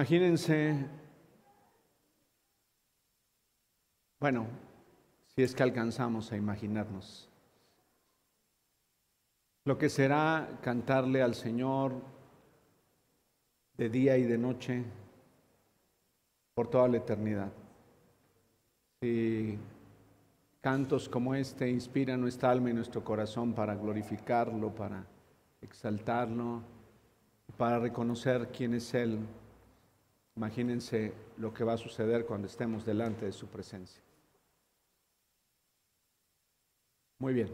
Imagínense, bueno, si es que alcanzamos a imaginarnos lo que será cantarle al Señor de día y de noche por toda la eternidad. Si cantos como este inspiran nuestra alma y nuestro corazón para glorificarlo, para exaltarlo, para reconocer quién es Él, imagínense lo que va a suceder cuando estemos delante de su presencia. Muy bien.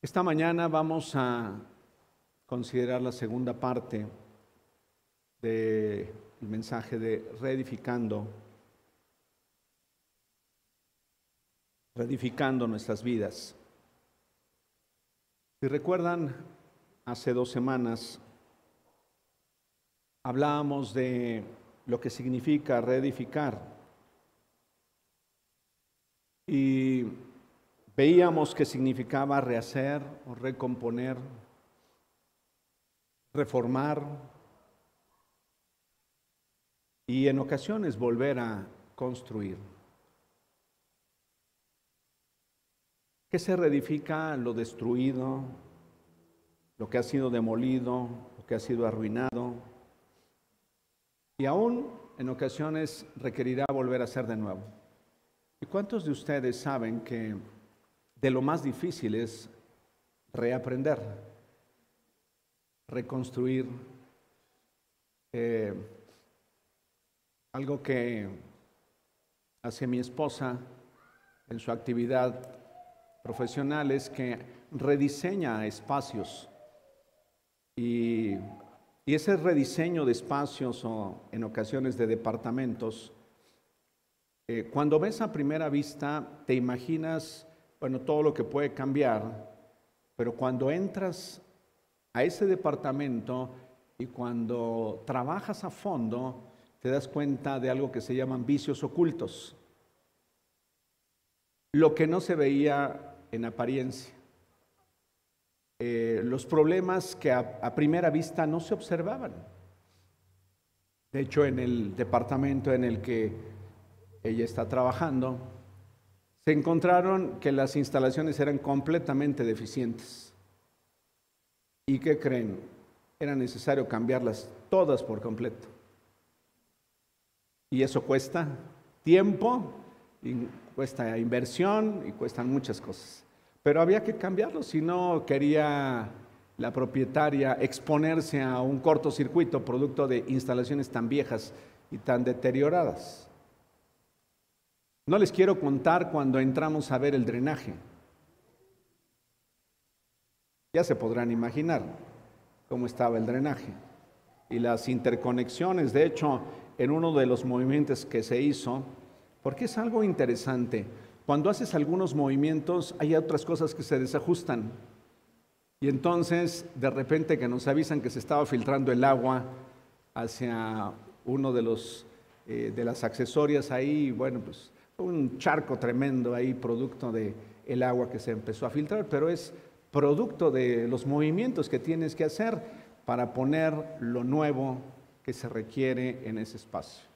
Esta mañana vamos a considerar la segunda parte del mensaje de reedificando, reedificando nuestras vidas. Si recuerdan, hace 2 semanas hablábamos de lo que significa reedificar y veíamos que significaba rehacer o recomponer, reformar y en ocasiones volver a construir. ¿Qué se reedifica? Lo destruido, lo que ha sido demolido, lo que ha sido arruinado, y aún en ocasiones requerirá volver a hacer de nuevo. ¿Y cuántos de ustedes saben que de lo más difícil es reaprender, reconstruir? Algo que hace mi esposa en su actividad profesional es que rediseña espacios y ese rediseño de espacios o en ocasiones de departamentos, cuando ves a primera vista te imaginas, bueno, todo lo que puede cambiar, pero cuando entras a ese departamento y cuando trabajas a fondo te das cuenta de algo que se llaman vicios ocultos, lo que no se veía en apariencia, los problemas que a primera vista no se observaban. De hecho, en el departamento en el que ella está trabajando, se encontraron que las instalaciones eran completamente deficientes. ¿Y qué creen? Era necesario cambiarlas todas por completo. Y eso cuesta tiempo, cuesta inversión y cuestan muchas cosas, pero había que cambiarlo, si no quería la propietaria exponerse a un cortocircuito producto de instalaciones tan viejas y tan deterioradas. No les quiero contar cuando entramos a ver el drenaje. Ya se podrán imaginar cómo estaba el drenaje y las interconexiones. De hecho, en uno de los movimientos que se hizo, porque es algo interesante, cuando haces algunos movimientos hay otras cosas que se desajustan y entonces de repente que nos avisan que se estaba filtrando el agua hacia uno de los de las accesorias ahí, bueno, pues un charco tremendo ahí producto de el agua que se empezó a filtrar, pero es producto de los movimientos que tienes que hacer para poner lo nuevo que se requiere en ese espacio.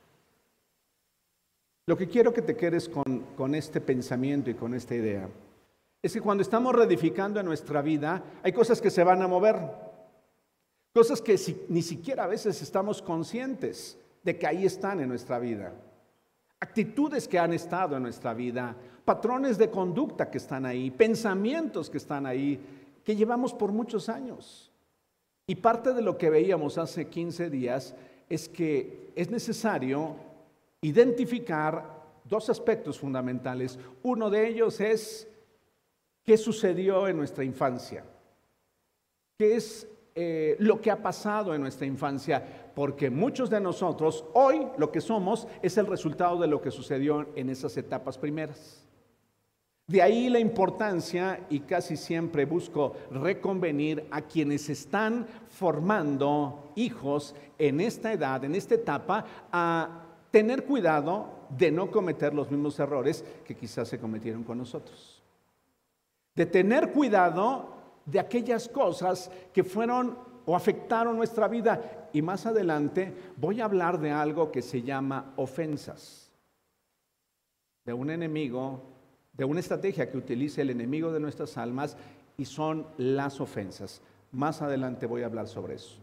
Lo que quiero que te quedes con este pensamiento y con esta idea es que cuando estamos reedificando en nuestra vida, hay cosas que se van a mover, cosas que ni siquiera a veces estamos conscientes de que ahí están en nuestra vida, actitudes que han estado en nuestra vida, patrones de conducta que están ahí, pensamientos que están ahí, que llevamos por muchos años. Y parte de lo que veíamos hace 15 días es que es necesario identificar 2 aspectos fundamentales. Uno de ellos es qué sucedió en nuestra infancia, qué es lo que ha pasado en nuestra infancia, porque muchos de nosotros hoy lo que somos es el resultado de lo que sucedió en esas etapas primeras. De ahí la importancia, y casi siempre busco reconvenir a quienes están formando hijos en esta edad, en esta etapa, a tener cuidado de no cometer los mismos errores que quizás se cometieron con nosotros. De tener cuidado de aquellas cosas que fueron o afectaron nuestra vida. Y más adelante voy a hablar de algo que se llama ofensas, de un enemigo, de una estrategia que utiliza el enemigo de nuestras almas, y son las ofensas. Más adelante voy a hablar sobre eso.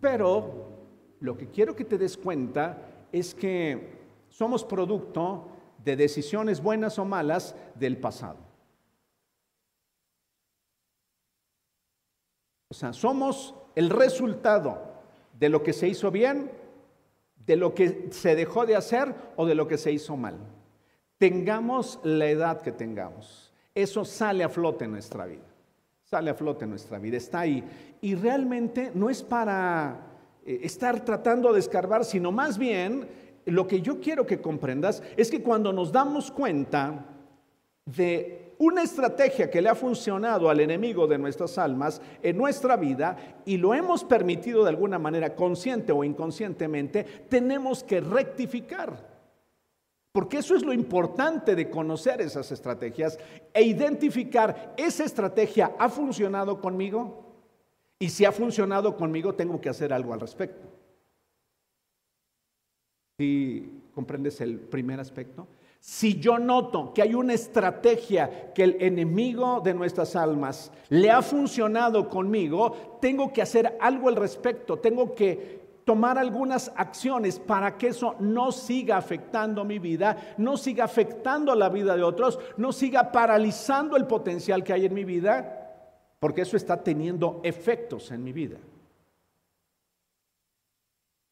Pero lo que quiero que te des cuenta es que somos producto de decisiones buenas o malas del pasado. O sea, somos el resultado de lo que se hizo bien, de lo que se dejó de hacer o de lo que se hizo mal. Tengamos la edad que tengamos, eso sale a flote en nuestra vida. Sale a flote en nuestra vida, está ahí. Y realmente no es para estar tratando de escarbar, sino más bien lo que yo quiero que comprendas es que cuando nos damos cuenta de una estrategia que le ha funcionado al enemigo de nuestras almas en nuestra vida y lo hemos permitido de alguna manera, consciente o inconscientemente, tenemos que rectificar. Porque eso es lo importante de conocer esas estrategias e identificar: ¿esa estrategia ha funcionado conmigo? Y si ha funcionado conmigo, tengo que hacer algo al respecto. ¿Sí comprendes el primer aspecto? Si yo noto que hay una estrategia que el enemigo de nuestras almas le ha funcionado conmigo, tengo que hacer algo al respecto, tengo que tomar algunas acciones para que eso no siga afectando mi vida, no siga afectando la vida de otros, no siga paralizando el potencial que hay en mi vida, porque eso está teniendo efectos en mi vida.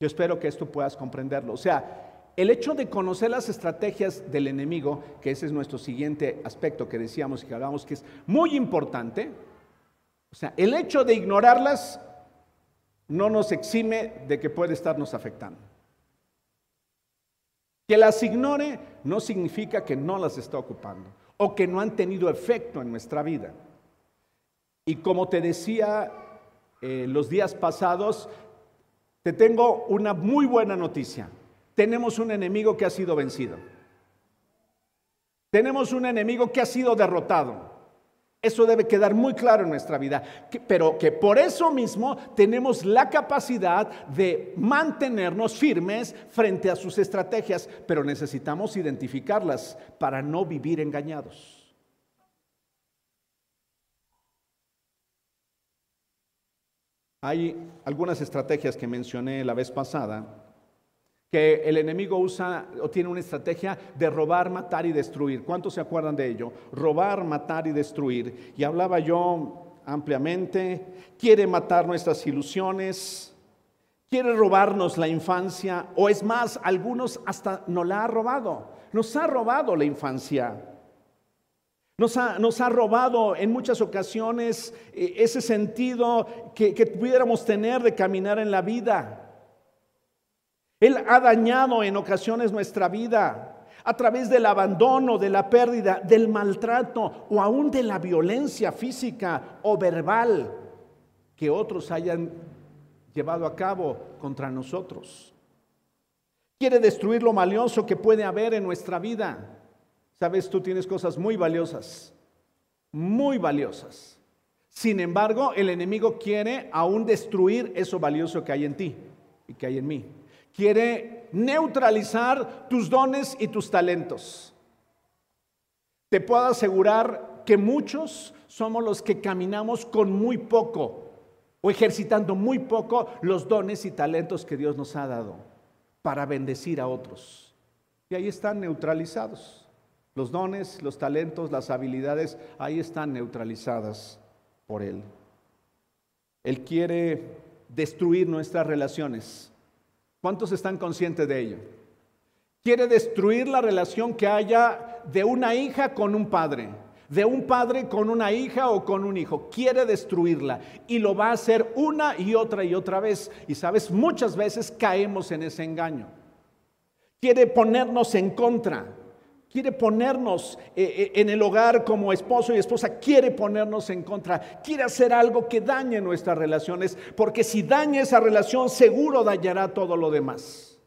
Yo espero que esto puedas comprenderlo. O sea, el hecho de conocer las estrategias del enemigo, que ese es nuestro siguiente aspecto que decíamos y que hablábamos, que es muy importante. O sea, el hecho de ignorarlas no nos exime de que puede estarnos afectando. Que las ignore no significa que no las está ocupando o que no han tenido efecto en nuestra vida. Y como te decía los días pasados, te tengo una muy buena noticia. Tenemos un enemigo que ha sido vencido. Tenemos un enemigo que ha sido derrotado. Eso debe quedar muy claro en nuestra vida. Pero que por eso mismo tenemos la capacidad de mantenernos firmes frente a sus estrategias. Pero necesitamos identificarlas para no vivir engañados. Hay algunas estrategias que mencioné la vez pasada que el enemigo usa o tiene una estrategia de robar, matar y destruir. ¿Cuántos se acuerdan de ello? Robar, matar y destruir. Y hablaba yo ampliamente. Quiere matar nuestras ilusiones, quiere robarnos la infancia, o es más, algunos hasta nos la ha robado. Nos ha robado la infancia. Nos ha robado en muchas ocasiones ese sentido que pudiéramos tener de caminar en la vida. Él ha dañado en ocasiones nuestra vida a través del abandono, de la pérdida, del maltrato o aún de la violencia física o verbal que otros hayan llevado a cabo contra nosotros. Quiere destruir lo valioso que puede haber en nuestra vida. Sabes, tú tienes cosas muy valiosas, muy valiosas. Sin embargo, el enemigo quiere aún destruir eso valioso que hay en ti y que hay en mí. Quiere neutralizar tus dones y tus talentos. Te puedo asegurar que muchos somos los que caminamos con muy poco o ejercitando muy poco los dones y talentos que Dios nos ha dado para bendecir a otros. Y ahí están neutralizados. Los dones, los talentos, las habilidades, ahí están neutralizadas por Él. Él quiere destruir nuestras relaciones. ¿Cuántos están conscientes de ello? Quiere destruir la relación que haya de una hija con un padre, de un padre con una hija o con un hijo. Quiere destruirla y lo va a hacer una y otra vez. Y sabes, muchas veces caemos en ese engaño. Quiere ponernos en contra. Quiere ponernos en el hogar como esposo y esposa, quiere ponernos en contra, quiere hacer algo que dañe nuestras relaciones, porque si daña esa relación, seguro dañará todo lo demás.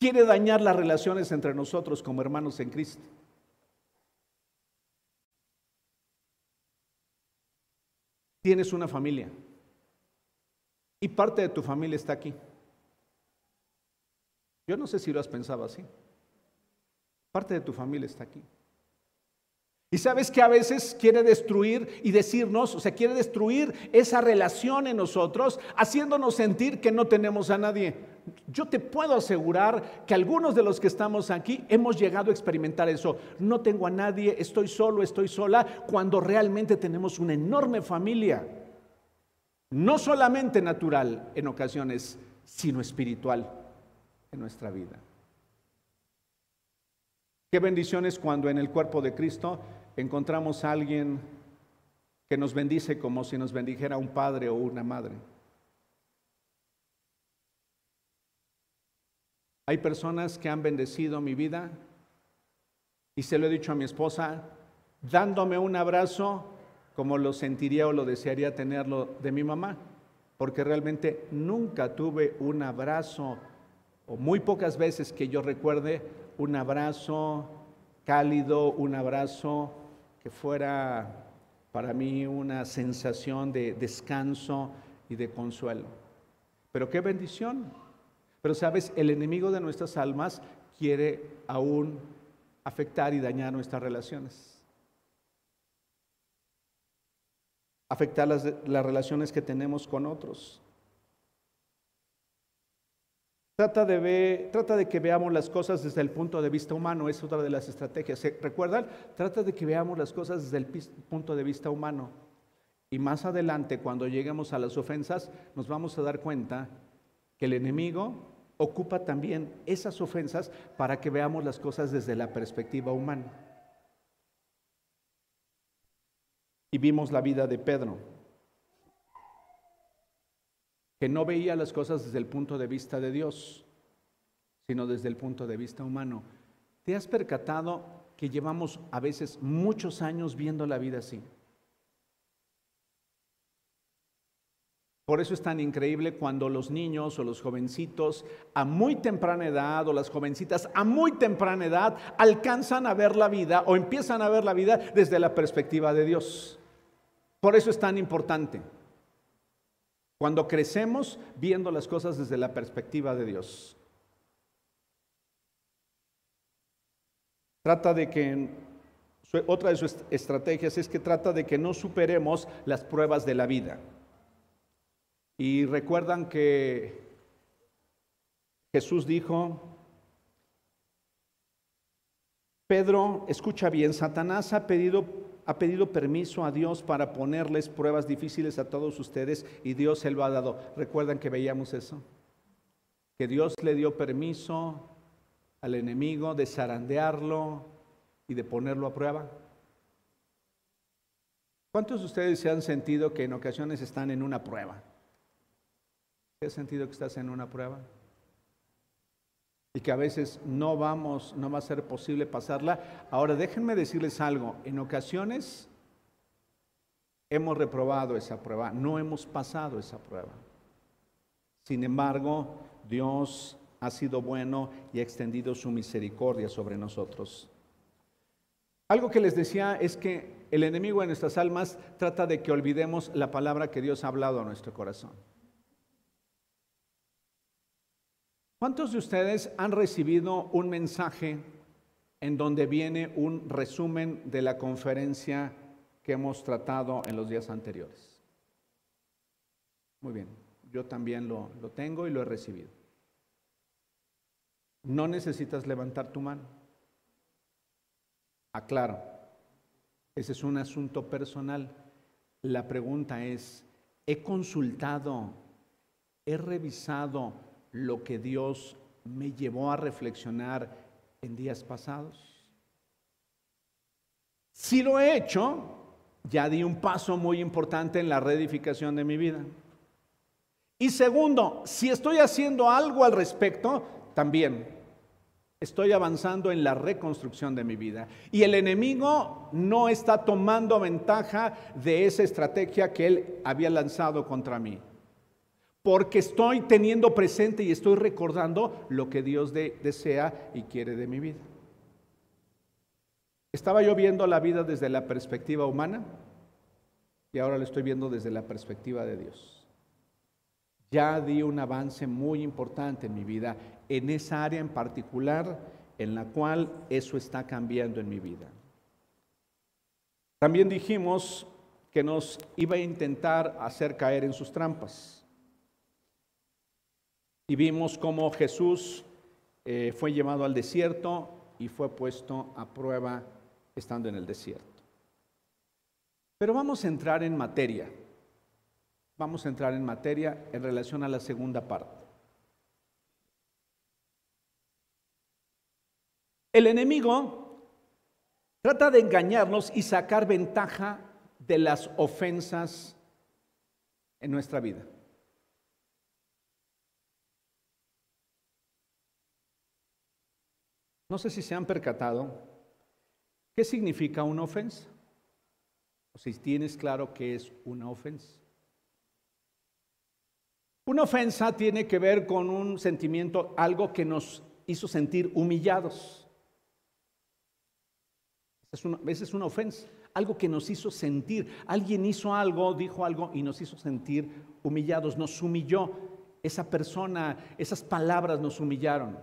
Quiere dañar las relaciones entre nosotros como hermanos en Cristo. Tienes una familia, y parte de tu familia está aquí. Yo no sé si lo has pensado así. Parte de tu familia está aquí. Y sabes que a veces quiere destruir y decirnos, o sea, quiere destruir esa relación en nosotros, haciéndonos sentir que no tenemos a nadie. Yo te puedo asegurar que algunos de los que estamos aquí hemos llegado a experimentar eso. No tengo a nadie, estoy solo, estoy sola, cuando realmente tenemos una enorme familia. No solamente natural en ocasiones, sino espiritual en nuestra vida. Qué bendición es cuando en el cuerpo de Cristo encontramos a alguien que nos bendice como si nos bendijera un padre o una madre. Hay personas que han bendecido mi vida y se lo he dicho a mi esposa, dándome un abrazo como lo sentiría o lo desearía tenerlo de mi mamá, porque realmente nunca tuve un abrazo, o muy pocas veces que yo recuerde, un abrazo cálido, un abrazo que fuera para mí una sensación de descanso y de consuelo. Pero qué bendición. Pero sabes, el enemigo de nuestras almas quiere aún afectar y dañar nuestras relaciones. Afectar las relaciones que tenemos con otros. Trata de que veamos las cosas desde el punto de vista humano, es otra de las estrategias. ¿Recuerdan? Trata de que veamos las cosas desde el punto de vista humano. Y más adelante, cuando lleguemos a las ofensas, nos vamos a dar cuenta que el enemigo ocupa también esas ofensas para que veamos las cosas desde la perspectiva humana. Y vimos la vida de Pedro, que no veía las cosas desde el punto de vista de Dios, sino desde el punto de vista humano. ¿Te has percatado que llevamos a veces muchos años viendo la vida así? Por eso es tan increíble cuando los niños o los jovencitos a muy temprana edad, o las jovencitas a muy temprana edad, alcanzan a ver la vida o empiezan a ver la vida desde la perspectiva de Dios. Por eso es tan importante. Cuando crecemos viendo las cosas desde la perspectiva de Dios. Otra de sus estrategias es que trata de que no superemos las pruebas de la vida. Y recuerdan que Jesús dijo, Pedro, escucha bien, Satanás ha pedido permiso a Dios para ponerles pruebas difíciles a todos ustedes y Dios se lo ha dado. ¿Recuerdan que veíamos eso? Que Dios le dio permiso al enemigo de zarandearlo y de ponerlo a prueba. ¿Cuántos de ustedes se han sentido que en ocasiones están en una prueba? ¿Te has sentido que estás en una prueba? Y que a veces no va a ser posible pasarla. Ahora déjenme decirles algo, en ocasiones hemos reprobado esa prueba, no hemos pasado esa prueba. Sin embargo, Dios ha sido bueno y ha extendido su misericordia sobre nosotros. Algo que les decía es que el enemigo de nuestras almas trata de que olvidemos la palabra que Dios ha hablado a nuestro corazón. ¿Cuántos de ustedes han recibido un mensaje en donde viene un resumen de la conferencia que hemos tratado en los días anteriores? Muy bien, yo también lo tengo y lo he recibido. No necesitas levantar tu mano. Aclaro, ese es un asunto personal. La pregunta es, ¿he consultado, he revisado lo que Dios me llevó a reflexionar en días pasados? Si lo he hecho, ya di un paso muy importante en la reedificación de mi vida. Y segundo, si estoy haciendo algo al respecto, también estoy avanzando en la reconstrucción de mi vida. Y el enemigo no está tomando ventaja de esa estrategia que él había lanzado contra mí, porque estoy teniendo presente y estoy recordando lo que Dios desea y quiere de mi vida. Estaba yo viendo la vida desde la perspectiva humana y ahora la estoy viendo desde la perspectiva de Dios. ya di un avance muy importante en mi vida, en esa área en particular en la cual eso está cambiando en mi vida. También dijimos que nos iba a intentar hacer caer en sus trampas. Y vimos cómo Jesús fue llevado al desierto y fue puesto a prueba estando en el desierto. Pero vamos a entrar en materia. Vamos a entrar en materia en relación a la segunda parte. El enemigo trata de engañarnos y sacar ventaja de las ofensas en nuestra vida. No sé si se han percatado qué significa una ofensa, o si tienes claro qué es una ofensa. Una ofensa tiene que ver con un sentimiento, algo que nos hizo sentir humillados. Esa es una ofensa, algo que nos hizo sentir. Alguien hizo algo, dijo algo y nos hizo sentir humillados, nos humilló. Esa persona, esas palabras nos humillaron.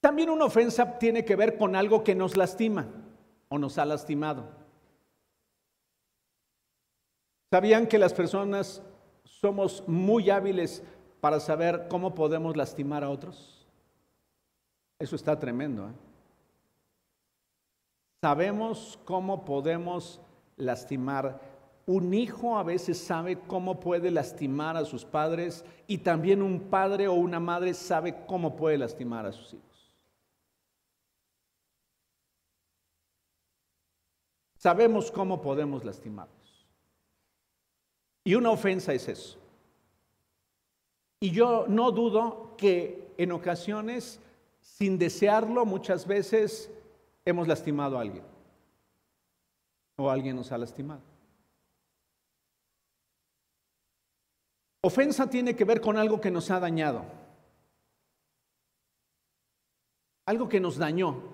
También una ofensa tiene que ver con algo que nos lastima o nos ha lastimado. ¿Sabían que las personas somos muy hábiles para saber cómo podemos lastimar a otros? Eso está tremendo, ¿eh? Sabemos cómo podemos lastimar. Un hijo a veces sabe cómo puede lastimar a sus padres, y también un padre o una madre sabe cómo puede lastimar a sus hijos. Sabemos cómo podemos lastimarnos. Y una ofensa es eso. Y yo no dudo que en ocasiones, sin desearlo, muchas veces hemos lastimado a alguien. O alguien nos ha lastimado. Ofensa tiene que ver con algo que nos ha dañado. Algo que nos dañó.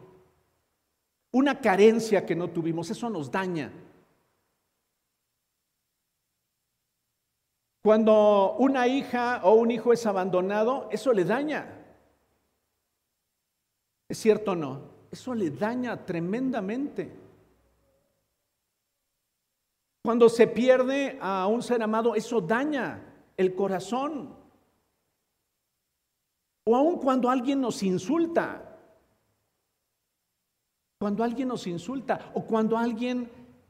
Una carencia que no tuvimos, eso nos daña. Cuando una hija o un hijo es abandonado, eso le daña. ¿Es cierto o no? Eso le daña tremendamente. Cuando se pierde a un ser amado, eso daña el corazón. O aun cuando alguien nos insulta. Cuando alguien nos insulta o cuando alguien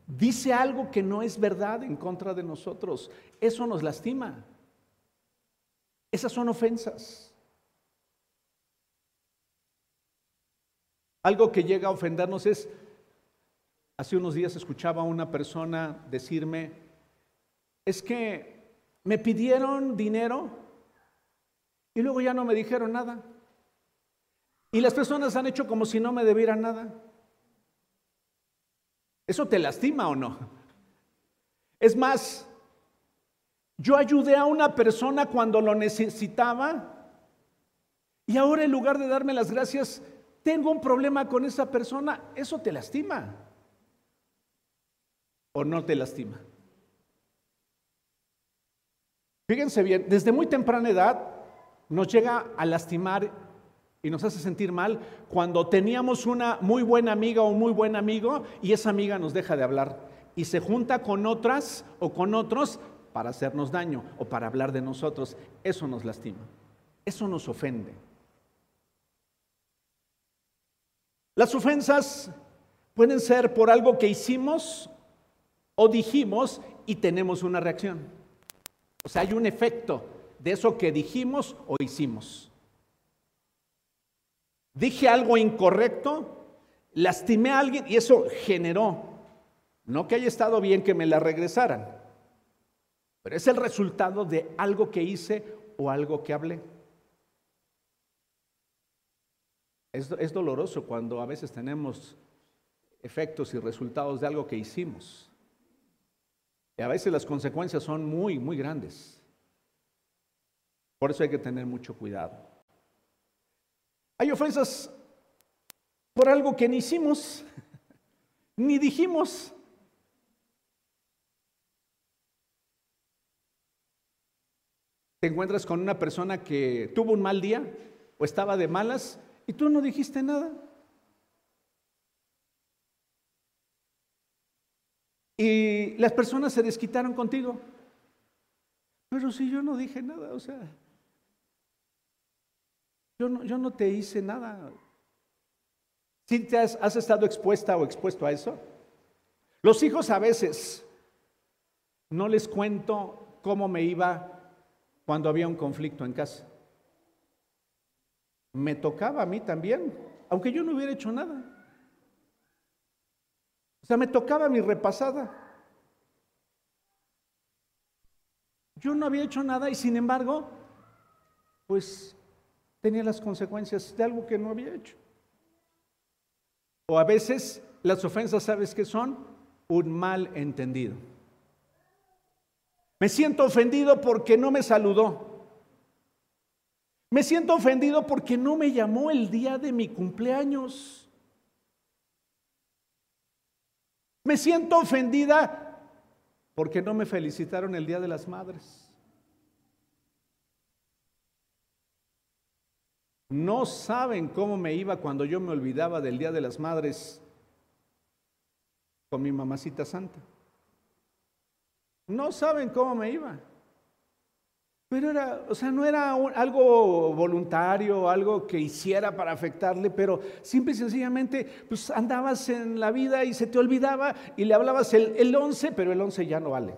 dice algo que no es verdad en contra de nosotros, eso nos lastima. Esas son ofensas. Algo que llega a ofendernos es, hace unos días escuchaba a una persona decirme, es que me pidieron dinero y luego ya no me dijeron nada. Y las personas han hecho como si no me debieran nada. ¿Eso te lastima o no? Es más, yo ayudé a una persona cuando lo necesitaba y ahora en lugar de darme las gracias, tengo un problema con esa persona. ¿Eso te lastima? ¿O no te lastima? Fíjense bien, desde muy temprana edad nos llega a lastimar y nos hace sentir mal cuando teníamos una muy buena amiga o un muy buen amigo y esa amiga nos deja de hablar y se junta con otras o con otros para hacernos daño o para hablar de nosotros. Eso nos lastima, eso nos ofende. Las ofensas pueden ser por algo que hicimos o dijimos y tenemos una reacción. O sea, hay un efecto de eso que dijimos o hicimos. Dije algo incorrecto, lastimé a alguien y eso generó, no que haya estado bien que me la regresaran, pero es el resultado de algo que hice o algo que hablé. Es doloroso cuando a veces tenemos efectos y resultados de algo que hicimos. Y a veces las consecuencias son muy, muy grandes. Por eso hay que tener mucho cuidado. Hay ofensas por algo que ni hicimos, ni dijimos. te encuentras con una persona que tuvo un mal día o estaba de malas y tú no dijiste nada. Y las personas se desquitaron contigo. Pero si yo no dije nada, o sea, yo no te hice nada. ¿Sí te has estado expuesta o expuesto a eso? Los hijos a veces, no les cuento cómo me iba cuando había un conflicto en casa. Me tocaba a mí también, aunque yo no hubiera hecho nada. O sea, me tocaba mi repasada. Yo no había hecho nada y sin embargo, pues tenía las consecuencias de algo que no había hecho. O a veces las ofensas, ¿sabes qué son? Un mal entendido. Me siento ofendido porque no me saludó. Me siento ofendido porque no me llamó el día de mi cumpleaños. Me siento ofendida porque no me felicitaron el Día de las Madres. No saben cómo me iba cuando yo me olvidaba del Día de las Madres con mi mamacita santa. No saben cómo me iba. Pero era, o sea, no era algo voluntario, algo que hiciera para afectarle, pero simple y sencillamente, pues andabas en la vida y se te olvidaba y le hablabas el 11, pero el 11 ya no vale.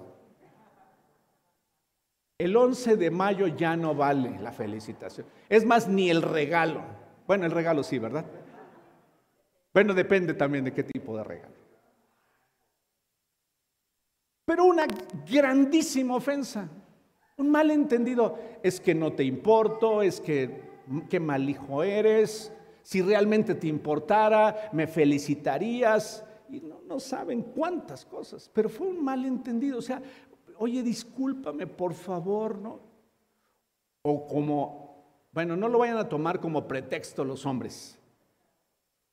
El 11 de mayo ya no vale la felicitación. Es más, ni el regalo. Bueno, el regalo sí, ¿verdad? Bueno, depende también de qué tipo de regalo. Pero una grandísima ofensa. Un malentendido, es que no te importo, es que qué mal hijo eres, si realmente te importara, me felicitarías, y no saben cuántas cosas, pero fue un malentendido, o sea, oye, discúlpame, por favor, ¿no? O como, bueno, no lo vayan a tomar como pretexto los hombres,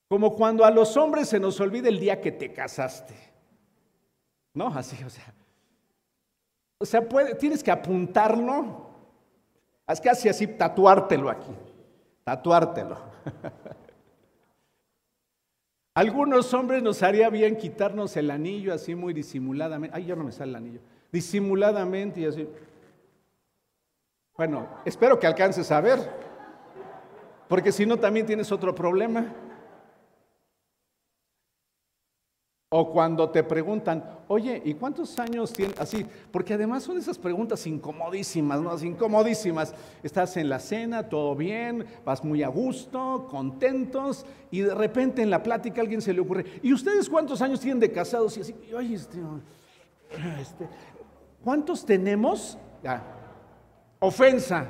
como cuando a los hombres se nos olvida el día que te casaste, ¿no? Así, o sea, tienes que apuntarlo, es casi así, tatuártelo aquí, tatuártelo. Algunos hombres nos haría bien quitarnos el anillo así muy disimuladamente. Ay, ya no me sale el anillo. Disimuladamente y así. Bueno, espero que alcances a ver, porque si no también tienes otro problema. O cuando te preguntan, oye, ¿y cuántos años tienes? Así, porque además son esas preguntas incomodísimas, ¿no? Incomodísimas. Estás en la cena, todo bien, vas muy a gusto, contentos, y de repente en la plática a alguien se le ocurre, ¿y ustedes cuántos años tienen de casados? Y así, oye, ¿cuántos tenemos? Ah, ofensa.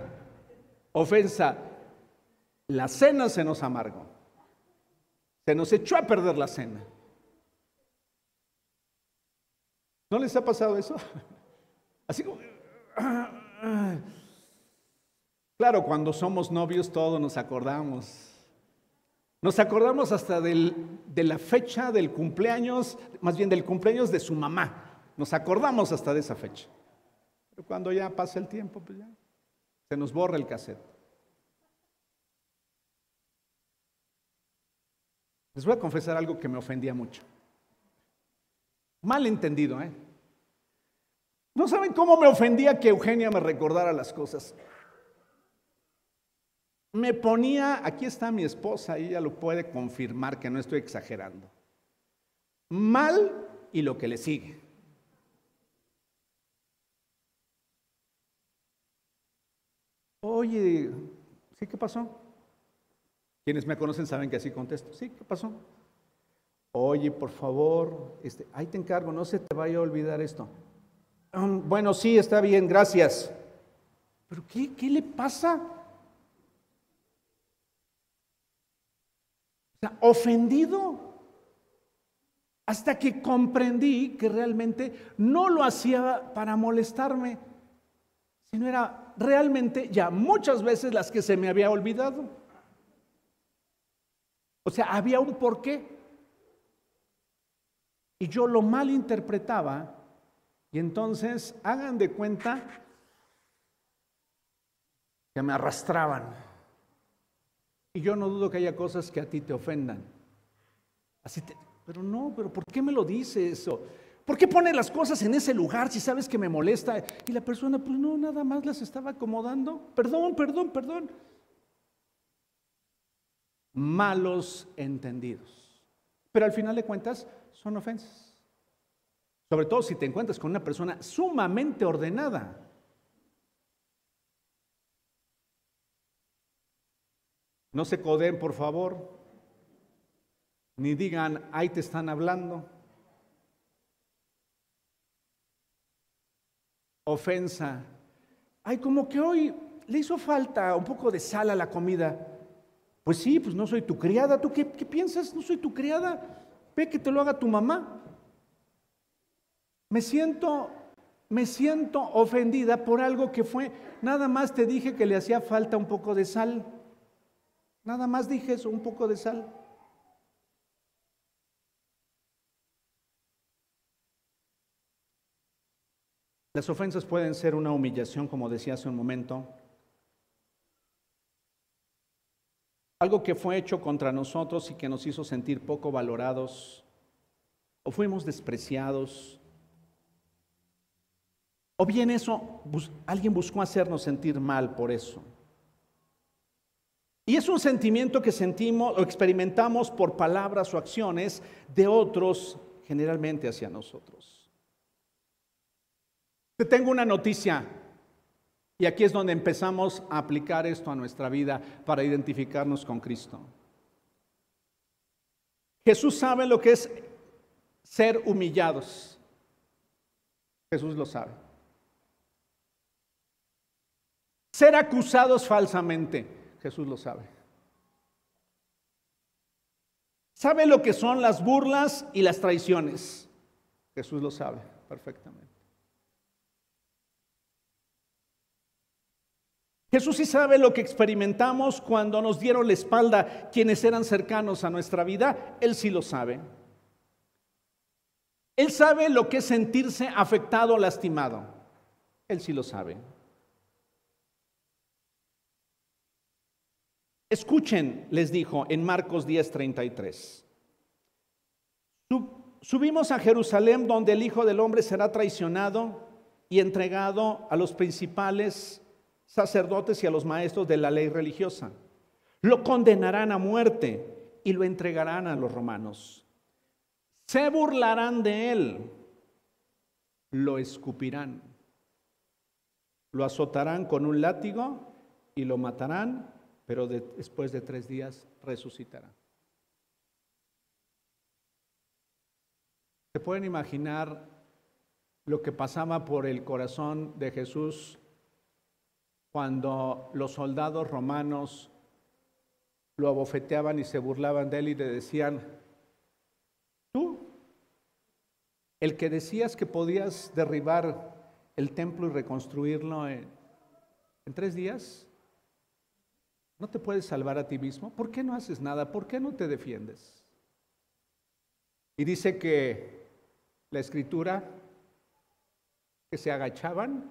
La cena se nos amargó. Se nos echó a perder la cena. ¿No les ha pasado eso? Así como... Claro, cuando somos novios todos nos acordamos. Nos acordamos hasta de la fecha del cumpleaños, más bien del cumpleaños de su mamá. Nos acordamos hasta de esa fecha. Pero cuando ya pasa el tiempo, pues ya se nos borra el cassette. Les voy a confesar algo que me ofendía mucho. Mal entendido, ¿eh? No saben cómo me ofendía que Eugenia me recordara las cosas. Me ponía, aquí está mi esposa, ella lo puede confirmar que no estoy exagerando. Mal y lo que le sigue. Oye, ¿sí qué pasó? Quienes me conocen saben que así contesto. ¿Sí qué pasó? Oye, por favor, ahí te encargo, no se te vaya a olvidar esto. Bueno, sí, está bien, gracias. ¿Pero qué le pasa? O sea, ofendido. Hasta que comprendí que realmente no lo hacía para molestarme, sino era realmente ya muchas veces las que se me había olvidado. O sea, había un porqué. Y yo lo malinterpretaba, y entonces hagan de cuenta que me arrastraban. Y yo no dudo que haya cosas que a ti te ofendan. Pero ¿por qué me lo dice eso? ¿Por qué pone las cosas en ese lugar si sabes que me molesta? Y la persona, pues no, nada más las estaba acomodando. Perdón. Malos entendidos. Pero al final de cuentas, son ofensas. Sobre todo si te encuentras con una persona sumamente ordenada. No se codeen, por favor. Ni digan, ahí te están hablando. Ofensa. Ay, como que hoy le hizo falta un poco de sal a la comida. Pues sí, pues no soy tu criada. ¿Tú qué piensas? No soy tu criada. Ve que te lo haga tu mamá. Me siento ofendida por algo que fue, nada más te dije que le hacía falta un poco de sal. Nada más dije eso, un poco de sal. Las ofensas pueden ser una humillación, como decía hace un momento. Algo que fue hecho contra nosotros y que nos hizo sentir poco valorados, o fuimos despreciados. O bien eso, alguien buscó hacernos sentir mal por eso. Y es un sentimiento que sentimos o experimentamos por palabras o acciones de otros, generalmente hacia nosotros. Te tengo una noticia, y aquí es donde empezamos a aplicar esto a nuestra vida para identificarnos con Cristo. Jesús sabe lo que es ser humillados. Jesús lo sabe. Ser acusados falsamente. Jesús lo sabe. Sabe lo que son las burlas y las traiciones. Jesús lo sabe perfectamente. Jesús sí sabe lo que experimentamos cuando nos dieron la espalda quienes eran cercanos a nuestra vida. Él sí lo sabe. Él sabe lo que es sentirse afectado o lastimado. Él sí lo sabe. Escuchen, les dijo en Marcos 10:33. Subimos a Jerusalén, donde el Hijo del Hombre será traicionado y entregado a los principales sacerdotes y a los maestros de la ley religiosa. Lo condenarán a muerte y lo entregarán a los romanos. Se burlarán de él, lo escupirán, lo azotarán con un látigo y lo matarán, pero después de 3 días resucitará. ¿Se pueden imaginar lo que pasaba por el corazón de Jesús cuando los soldados romanos lo abofeteaban y se burlaban de él y le decían, tú, el que decías que podías derribar el templo y reconstruirlo en 3 días, no te puedes salvar a ti mismo? ¿Por qué no haces nada? ¿Por qué no te defiendes? Y dice que la Escritura, que se agachaban,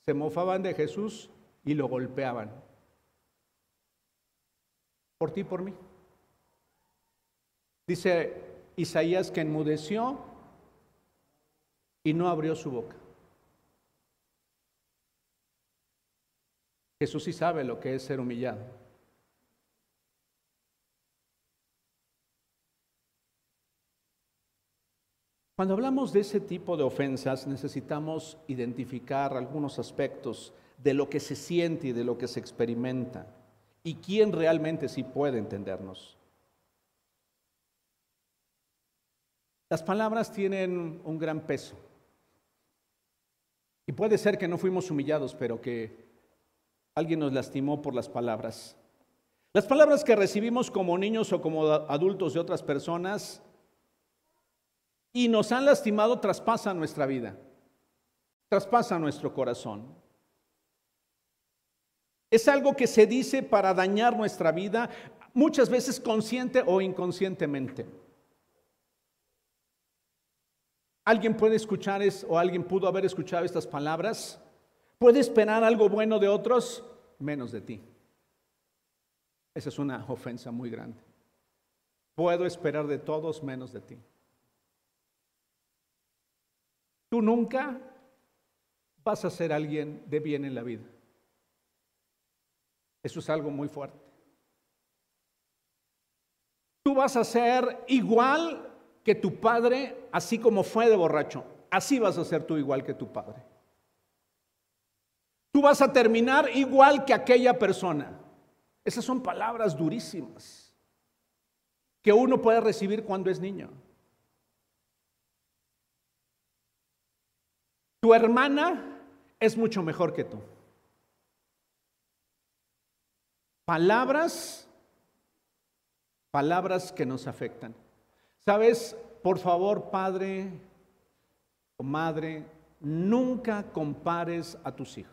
se mofaban de Jesús y lo golpeaban. Por ti, por mí. Dice Isaías que enmudeció y no abrió su boca. Jesús sí sabe lo que es ser humillado. Cuando hablamos de ese tipo de ofensas, necesitamos identificar algunos aspectos de lo que se siente y de lo que se experimenta, y quién realmente sí puede entendernos. Las palabras tienen un gran peso. Y puede ser que no fuimos humillados, pero que alguien nos lastimó por las palabras. Las palabras que recibimos como niños o como adultos de otras personas y nos han lastimado, traspasa nuestra vida, traspasa nuestro corazón. Es algo que se dice para dañar nuestra vida, muchas veces consciente o inconscientemente. Alguien puede escuchar o alguien pudo haber escuchado estas palabras, puede esperar algo bueno de otros, menos de ti. Esa es una ofensa muy grande. Puedo esperar de todos menos de ti. Tú nunca vas a ser alguien de bien en la vida. Eso es algo muy fuerte. Tú vas a ser igual que tu padre, así como fue de borracho. Así vas a ser tú igual que tu padre. Tú vas a terminar igual que aquella persona. Esas son palabras durísimas que uno puede recibir cuando es niño. Tu hermana es mucho mejor que tú. Palabras que nos afectan. ¿Sabes? Por favor, padre o madre, nunca compares a tus hijos.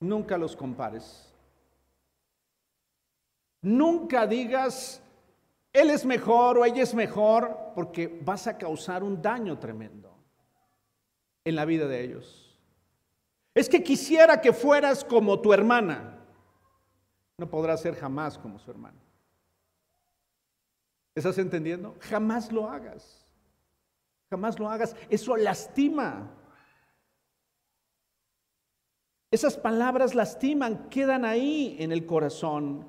Nunca los compares. Nunca digas, él es mejor o ella es mejor, porque vas a causar un daño tremendo en la vida de ellos. Es que quisiera que fueras como tu hermana. No podrás ser jamás como su hermana. ¿Estás entendiendo? Jamás lo hagas. Jamás lo hagas. Eso lastima. Esas palabras lastiman, quedan ahí en el corazón.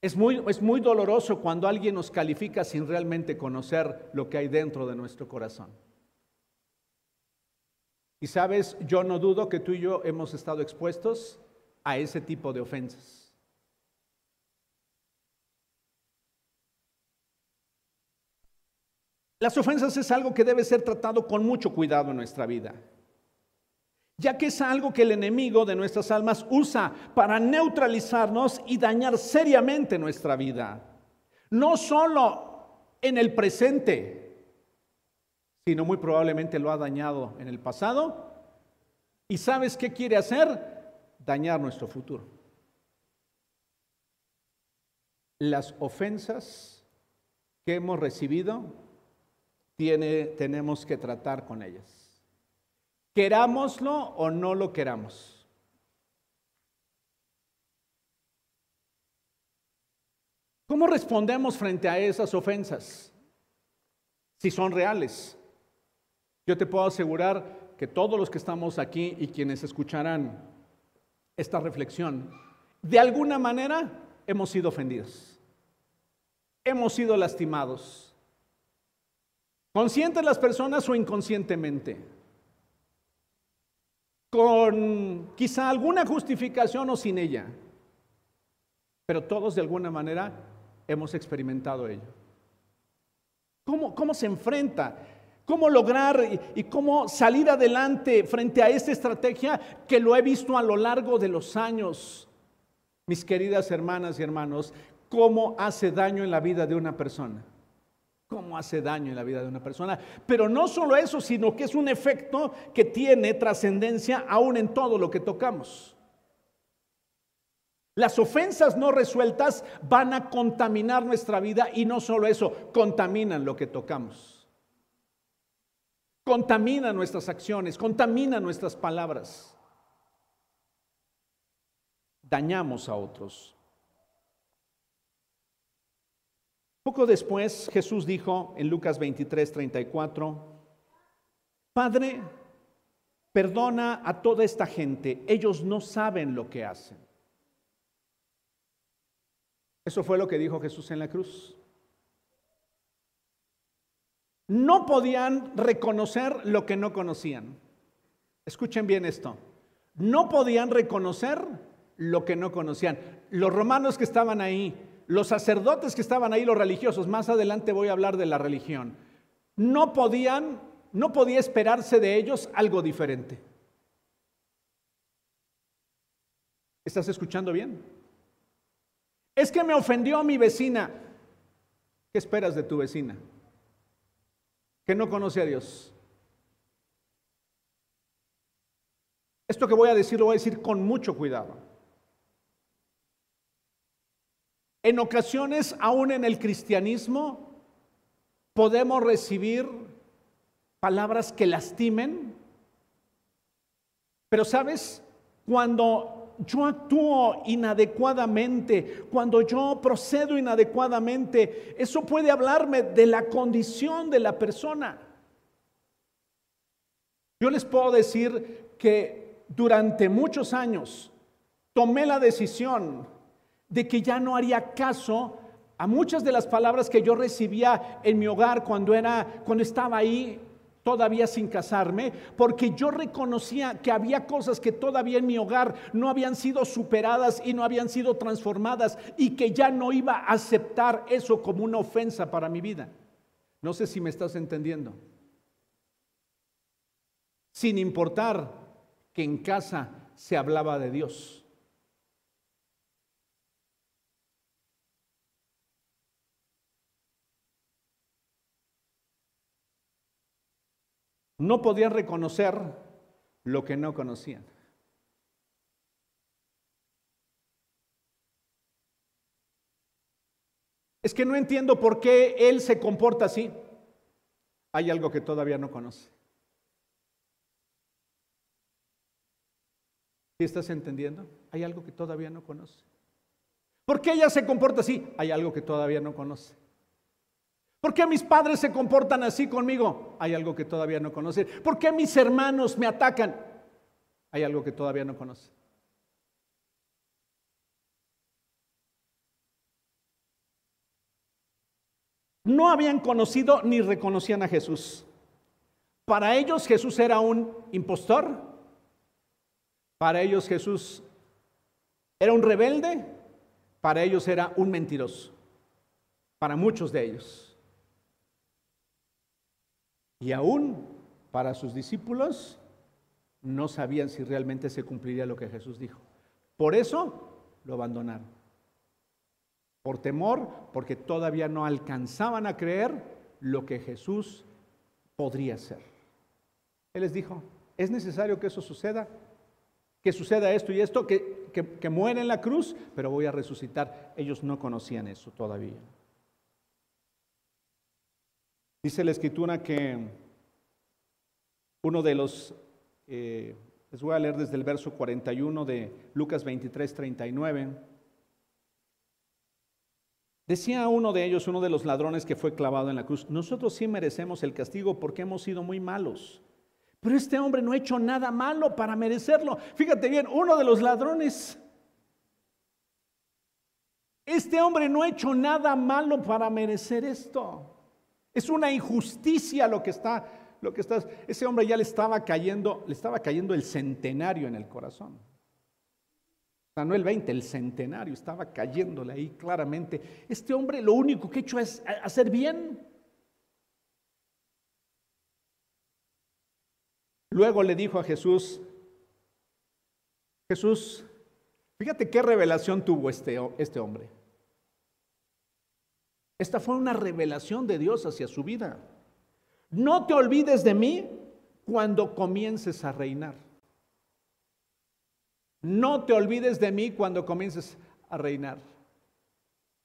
Es muy doloroso cuando alguien nos califica sin realmente conocer lo que hay dentro de nuestro corazón. Y sabes, yo no dudo que tú y yo hemos estado expuestos a ese tipo de ofensas. Las ofensas es algo que debe ser tratado con mucho cuidado en nuestra vida, ya que es algo que el enemigo de nuestras almas usa para neutralizarnos y dañar seriamente nuestra vida. No solo en el presente, sino muy probablemente lo ha dañado en el pasado. ¿Y sabes qué quiere hacer? Dañar nuestro futuro. Las ofensas que hemos recibido, tenemos que tratar con ellas. Querámoslo o no lo queramos. ¿Cómo respondemos frente a esas ofensas? Si son reales. Yo te puedo asegurar que todos los que estamos aquí y quienes escucharán esta reflexión, de alguna manera hemos sido ofendidos. Hemos sido lastimados. Conscientes las personas o inconscientemente. Con quizá alguna justificación o sin ella, pero todos de alguna manera hemos experimentado ello. ¿Cómo se enfrenta? ¿Cómo lograr y cómo salir adelante frente a esta estrategia que lo he visto a lo largo de los años? Mis queridas hermanas y hermanos, ¿cómo hace daño en la vida de una persona? ¿Cómo hace daño en la vida de una persona? Pero no solo eso, sino que es un efecto que tiene trascendencia aún en todo lo que tocamos. Las ofensas no resueltas van a contaminar nuestra vida y no solo eso, contaminan lo que tocamos. Contaminan nuestras acciones, contaminan nuestras palabras. Dañamos a otros. Poco después Jesús dijo en Lucas 23:34, Padre, perdona a toda esta gente, ellos no saben lo que hacen. Eso fue lo que dijo Jesús en la cruz. No podían reconocer lo que no conocían. Escuchen bien esto, no podían reconocer lo que no conocían. Los romanos que estaban ahí, los sacerdotes que estaban ahí, los religiosos, más adelante voy a hablar de la religión, no podía esperarse de ellos algo diferente. ¿Estás escuchando bien? Es que me ofendió mi vecina. ¿Qué esperas de tu vecina? Que no conoce a Dios. Esto que voy a decir lo voy a decir con mucho cuidado. En ocasiones, aún en el cristianismo, podemos recibir palabras que lastimen Pero ¿sabes? Cuando yo actúo inadecuadamente, cuando yo procedo inadecuadamente, eso puede hablarme de la condición de la persona. Yo les puedo decir que durante muchos años tomé la decisión de que ya no haría caso a muchas de las palabras que yo recibía en mi hogar cuando estaba ahí todavía sin casarme, porque yo reconocía que había cosas que todavía en mi hogar no habían sido superadas y no habían sido transformadas, y que ya no iba a aceptar eso como una ofensa para mi vida. No sé si me estás entendiendo. Sin importar que en casa se hablaba de Dios. No podían reconocer lo que no conocían. Es que no entiendo por qué él se comporta así. Hay algo que todavía no conoce. ¿Sí estás entendiendo? Hay algo que todavía no conoce. ¿Por qué ella se comporta así? Hay algo que todavía no conoce. ¿Por qué mis padres se comportan así conmigo? Hay algo que todavía no conoce. ¿Por qué mis hermanos me atacan? Hay algo que todavía no conoce. No habían conocido ni reconocían a Jesús. Para ellos Jesús era un impostor. Para ellos Jesús era un rebelde, para ellos era un mentiroso, para muchos de ellos. Y aún para sus discípulos no sabían si realmente se cumpliría lo que Jesús dijo. Por eso lo abandonaron, por temor, porque todavía no alcanzaban a creer lo que Jesús podría hacer. Él les dijo, es necesario que eso suceda. Que suceda esto y esto, que muera en la cruz, pero voy a resucitar. Ellos no conocían eso todavía. Dice la Escritura que uno de los, les voy a leer desde el verso 41 de Lucas 23, 39. Decía uno de ellos, uno de los ladrones que fue clavado en la cruz, nosotros sí merecemos el castigo porque hemos sido muy malos. Pero este hombre no ha hecho nada malo para merecerlo. Fíjate bien, uno de los ladrones. Este hombre no ha hecho nada malo para merecer esto. Es una injusticia lo que está. Ese hombre ya le estaba cayendo el centenario en el corazón. O sea, no el 20, el centenario estaba cayéndole ahí claramente. Este hombre lo único que ha hecho es hacer bien. Luego le dijo a Jesús, fíjate qué revelación tuvo este hombre. Esta fue una revelación de Dios hacia su vida. No te olvides de mí cuando comiences a reinar. No te olvides de mí cuando comiences a reinar.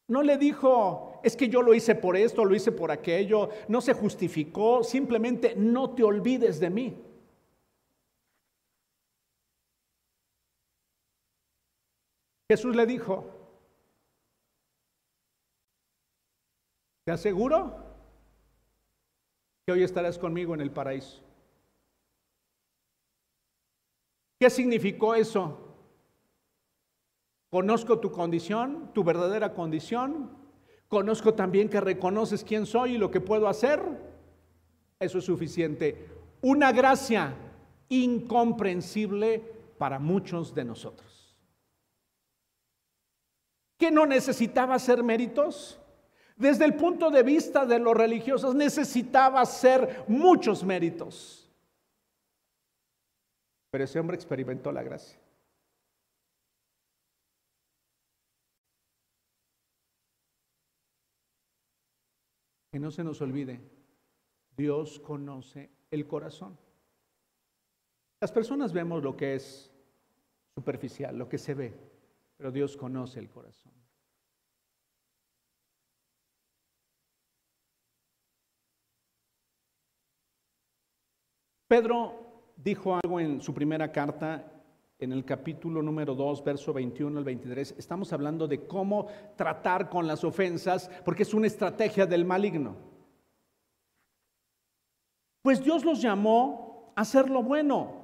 No le dijo, es que yo lo hice por esto, lo hice por aquello. No se justificó, simplemente no te olvides de mí. Jesús le dijo, te aseguro que hoy estarás conmigo en el paraíso. ¿Qué significó eso? Conozco tu condición, tu verdadera condición. Conozco también que reconoces quién soy y lo que puedo hacer. Eso es suficiente. Una gracia incomprensible para muchos de nosotros. Que no necesitaba hacer méritos. Desde el punto de vista de los religiosos necesitaba hacer muchos méritos, pero ese hombre experimentó la gracia. Que no se nos olvide, Dios conoce el corazón. Las personas vemos lo que es superficial, lo que se ve. Pero Dios conoce el corazón. Pedro dijo algo en su primera carta, en el capítulo número 2, verso 21 al 23, estamos hablando de cómo tratar con las ofensas, porque es una estrategia del maligno. Pues Dios los llamó a hacer lo bueno,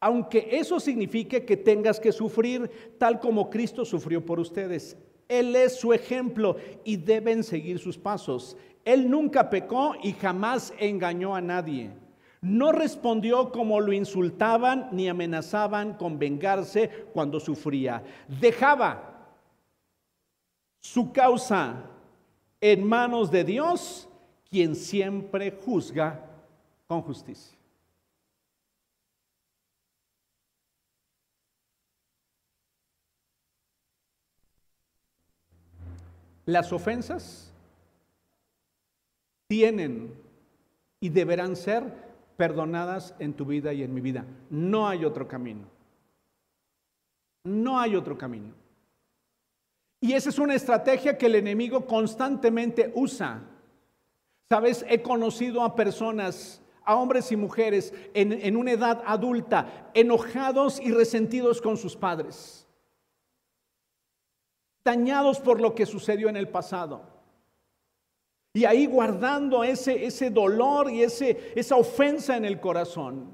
aunque eso signifique que tengas que sufrir tal como Cristo sufrió por ustedes. Él es su ejemplo y deben seguir sus pasos. Él nunca pecó y jamás engañó a nadie. No respondió como lo insultaban ni amenazaban con vengarse cuando sufría. Dejaba su causa en manos de Dios, quien siempre juzga con justicia. Las ofensas tienen y deberán ser perdonadas en tu vida y en mi vida. No hay otro camino. No hay otro camino. Y esa es una estrategia que el enemigo constantemente usa. Sabes, he conocido a personas, a hombres y mujeres en una edad adulta, enojados y resentidos con sus padres, dañados por lo que sucedió en el pasado. Y ahí guardando ese dolor y esa ofensa en el corazón.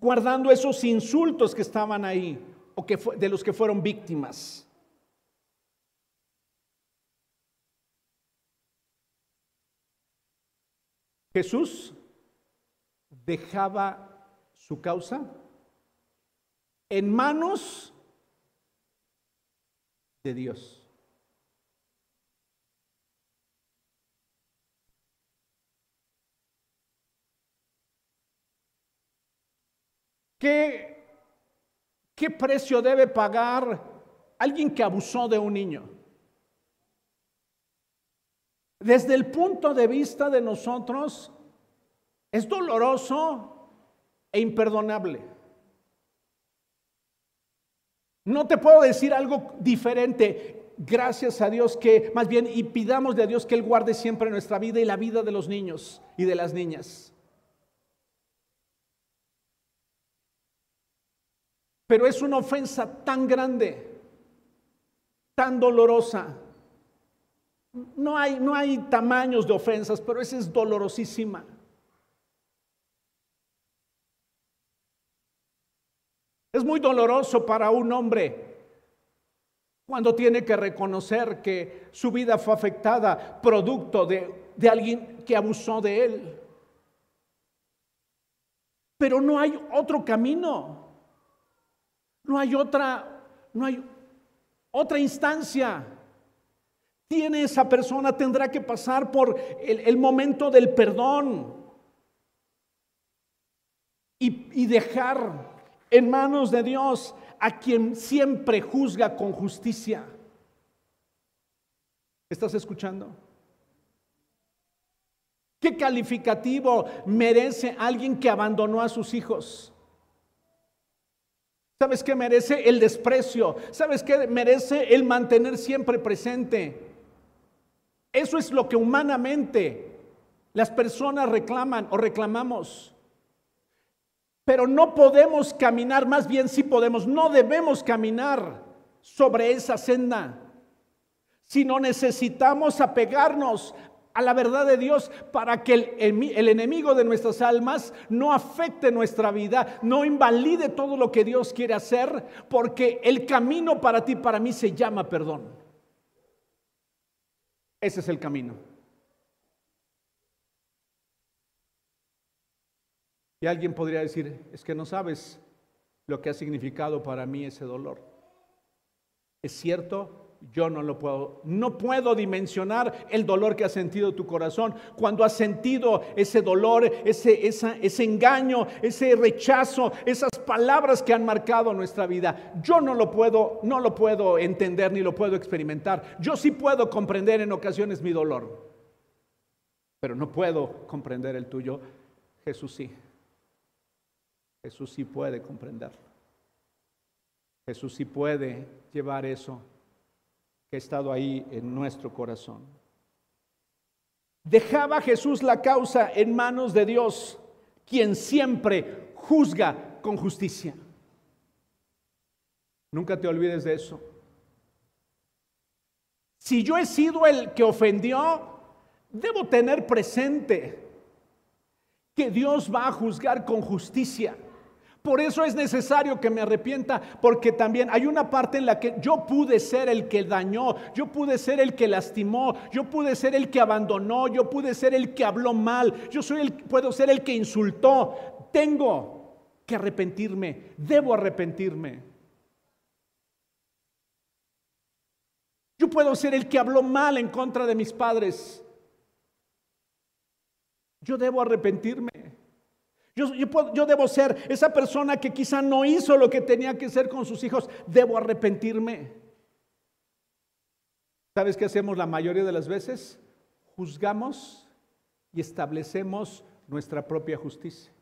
Guardando esos insultos que estaban ahí o de los que fueron víctimas. Jesús dejaba su causa en manos de Dios. ¿Qué precio debe pagar alguien que abusó de un niño? Desde el punto de vista de nosotros, es doloroso e imperdonable. No te puedo decir algo diferente, gracias a Dios que, más bien, y pidamos de Dios que Él guarde siempre nuestra vida y la vida de los niños y de las niñas. Pero es una ofensa tan grande, tan dolorosa. No hay tamaños de ofensas, pero esa es dolorosísima. Es muy doloroso para un hombre cuando tiene que reconocer que su vida fue afectada, producto de alguien que abusó de él. Pero no hay otro camino. No hay otra instancia. Esa persona tendrá que pasar por el momento del perdón y dejar en manos de Dios, a quien siempre juzga con justicia. ¿Estás escuchando? ¿Qué calificativo merece alguien que abandonó a sus hijos? ¿Sabes qué merece? El desprecio. ¿Sabes qué merece? El mantener siempre presente. Eso es lo que humanamente las personas reclaman o reclamamos. Pero no podemos caminar, más bien sí podemos, no debemos caminar sobre esa senda, sino necesitamos apegarnos a la verdad de Dios para que el enemigo de nuestras almas no afecte nuestra vida, no invalide todo lo que Dios quiere hacer, porque el camino para ti, para mí, se llama perdón. Ese es el camino. Y alguien podría decir, es que no sabes lo que ha significado para mí ese dolor. Es cierto. Yo no puedo dimensionar el dolor que ha sentido tu corazón cuando has sentido ese dolor, ese engaño, ese rechazo, esas palabras que han marcado nuestra vida. Yo no lo puedo entender ni lo puedo experimentar. Yo sí puedo comprender en ocasiones mi dolor, pero no puedo comprender el tuyo. Jesús sí. Jesús sí puede comprenderlo. Jesús sí puede llevar eso que ha estado ahí en nuestro corazón. Dejaba Jesús la causa en manos de Dios, quien siempre juzga con justicia. Nunca te olvides de eso. Si yo he sido el que ofendió, debo tener presente que Dios va a juzgar con justicia. Por eso es necesario que me arrepienta, porque también hay una parte en la que yo pude ser el que dañó, yo pude ser el que lastimó, yo pude ser el que abandonó, yo pude ser el que habló mal, yo puedo ser el que insultó. Tengo que arrepentirme, debo arrepentirme. Yo puedo ser el que habló mal en contra de mis padres. Yo debo arrepentirme. Yo debo ser esa persona que quizá no hizo lo que tenía que hacer con sus hijos. Debo arrepentirme. ¿Sabes qué hacemos la mayoría de las veces? Juzgamos y establecemos nuestra propia justicia.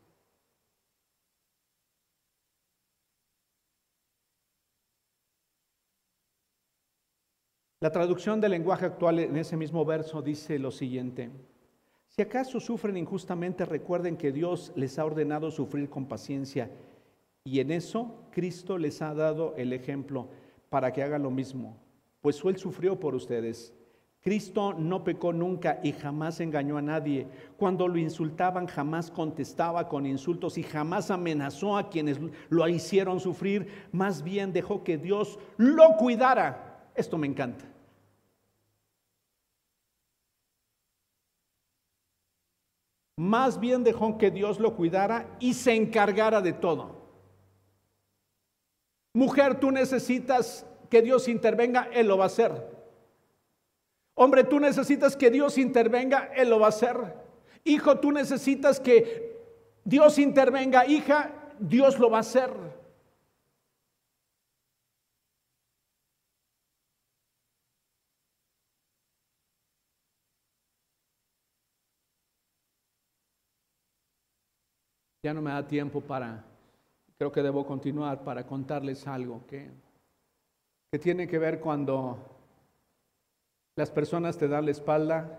La traducción del lenguaje actual en ese mismo verso dice lo siguiente: si acaso sufren injustamente, recuerden que Dios les ha ordenado sufrir con paciencia, y en eso Cristo les ha dado el ejemplo para que hagan lo mismo, pues Él sufrió por ustedes. Cristo no pecó nunca y jamás engañó a nadie. Cuando lo insultaban, jamás contestaba con insultos y jamás amenazó a quienes lo hicieron sufrir. Más bien dejó que Dios lo cuidara. Esto me encanta. Más bien dejó que Dios lo cuidara y se encargara de todo. Mujer, tú necesitas que Dios intervenga, Él lo va a hacer. Hombre, tú necesitas que Dios intervenga, Él lo va a hacer. Hijo, tú necesitas que Dios intervenga, hija, Dios lo va a hacer. Ya no me da tiempo creo que debo continuar para contarles algo que tiene que ver cuando las personas te dan la espalda,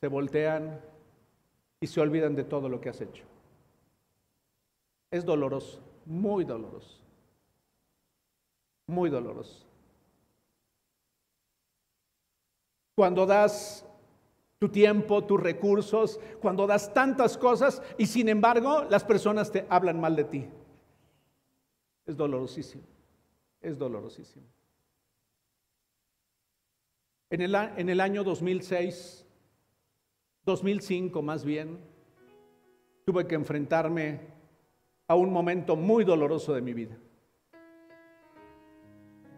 se voltean y se olvidan de todo lo que has hecho. Es doloroso, muy doloroso, muy doloroso. Cuando das tu tiempo, tus recursos, cuando das tantas cosas y sin embargo las personas te hablan mal de ti. Es dolorosísimo, es dolorosísimo. En el año 2006, 2005 más bien, tuve que enfrentarme a un momento muy doloroso de mi vida.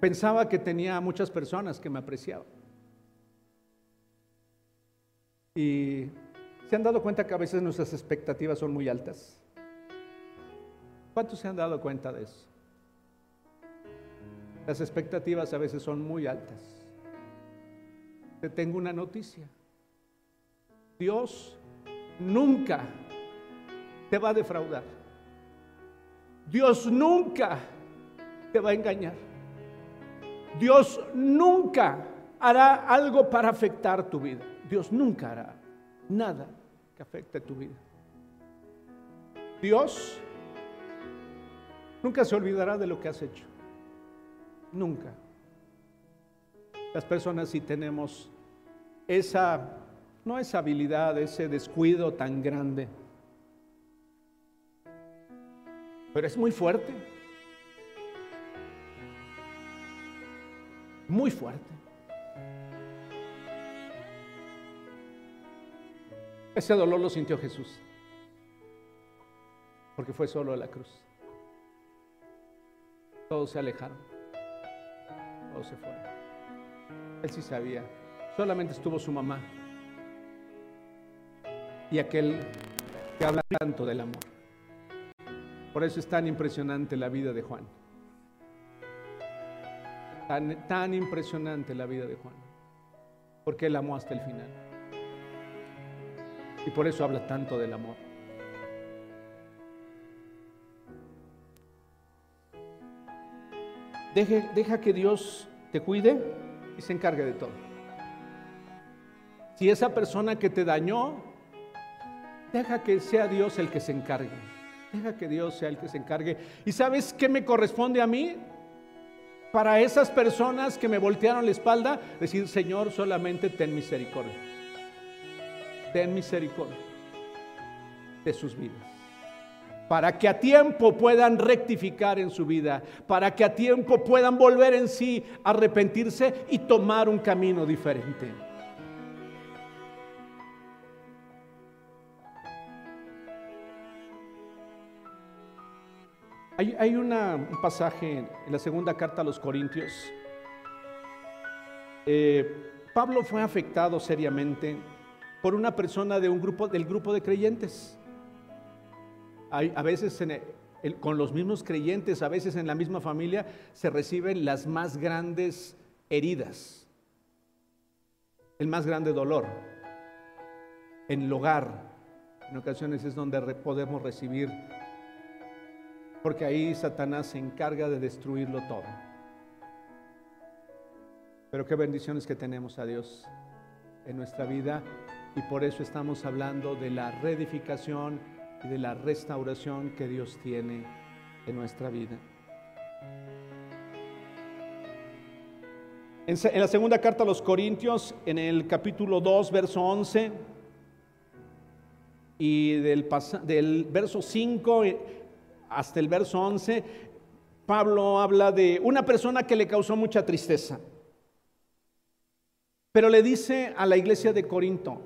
Pensaba que tenía muchas personas que me apreciaban. Y se han dado cuenta que a veces nuestras expectativas son muy altas. ¿Cuántos se han dado cuenta de eso? Las expectativas a veces son muy altas. Te tengo una noticia: Dios nunca te va a defraudar. Dios nunca te va a engañar. Dios nunca hará algo para afectar tu vida. Dios nunca hará nada que afecte tu vida. Dios nunca se olvidará de lo que has hecho. Nunca. Las personas sí tenemos esa habilidad, ese descuido tan grande. Pero es muy fuerte. Muy fuerte. Ese dolor lo sintió Jesús, porque fue solo a la cruz. Todos se alejaron, todos se fueron. Él sí sabía, solamente estuvo su mamá y aquel que habla tanto del amor. Por eso es tan impresionante la vida de Juan. Tan impresionante la vida de Juan, porque él amó hasta el final. Y por eso habla tanto del amor. Deja que Dios te cuide y se encargue de todo. Si esa persona que te dañó Deja que sea Dios el que se encargue. Deja que Dios sea el que se encargue. ¿Y sabes qué me corresponde a mí? Para esas personas que me voltearon la espalda, decir: Señor, solamente ten misericordia. Ten misericordia de sus vidas. Para que a tiempo puedan rectificar en su vida, para que a tiempo puedan volver en sí, arrepentirse y tomar un camino diferente. Hay un pasaje en la segunda carta a los Corintios. Pablo fue afectado seriamente por una persona de del grupo de creyentes. A veces con los mismos creyentes, a veces en la misma familia, se reciben las más grandes heridas, el más grande dolor. En el hogar, en ocasiones es donde podemos recibir, porque ahí Satanás se encarga de destruirlo todo. Pero qué bendiciones que tenemos a Dios en nuestra vida, y por eso estamos hablando de la reedificación y de la restauración que Dios tiene en nuestra vida. En la segunda carta a los Corintios, en el capítulo 2, verso 11, y del verso 5 hasta el verso 11, Pablo habla de una persona que le causó mucha tristeza. Pero le dice a la iglesia de Corinto: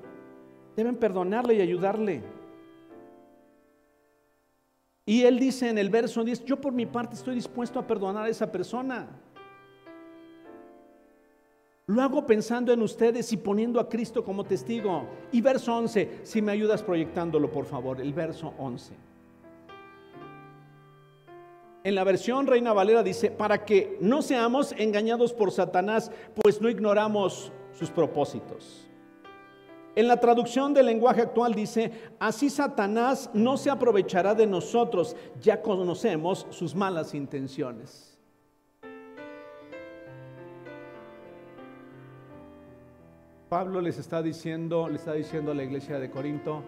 deben perdonarle y ayudarle. Y él dice en el verso 10: yo por mi parte estoy dispuesto a perdonar a esa persona. Lo hago pensando en ustedes y poniendo a Cristo como testigo. Y verso 11, si me ayudas proyectándolo, por favor, el verso 11. En la versión Reina Valera dice: para que no seamos engañados por Satanás, pues no ignoramos sus propósitos. En la traducción del lenguaje actual dice: así Satanás no se aprovechará de nosotros, ya conocemos sus malas intenciones. Pablo le está diciendo a la iglesia de Corinto: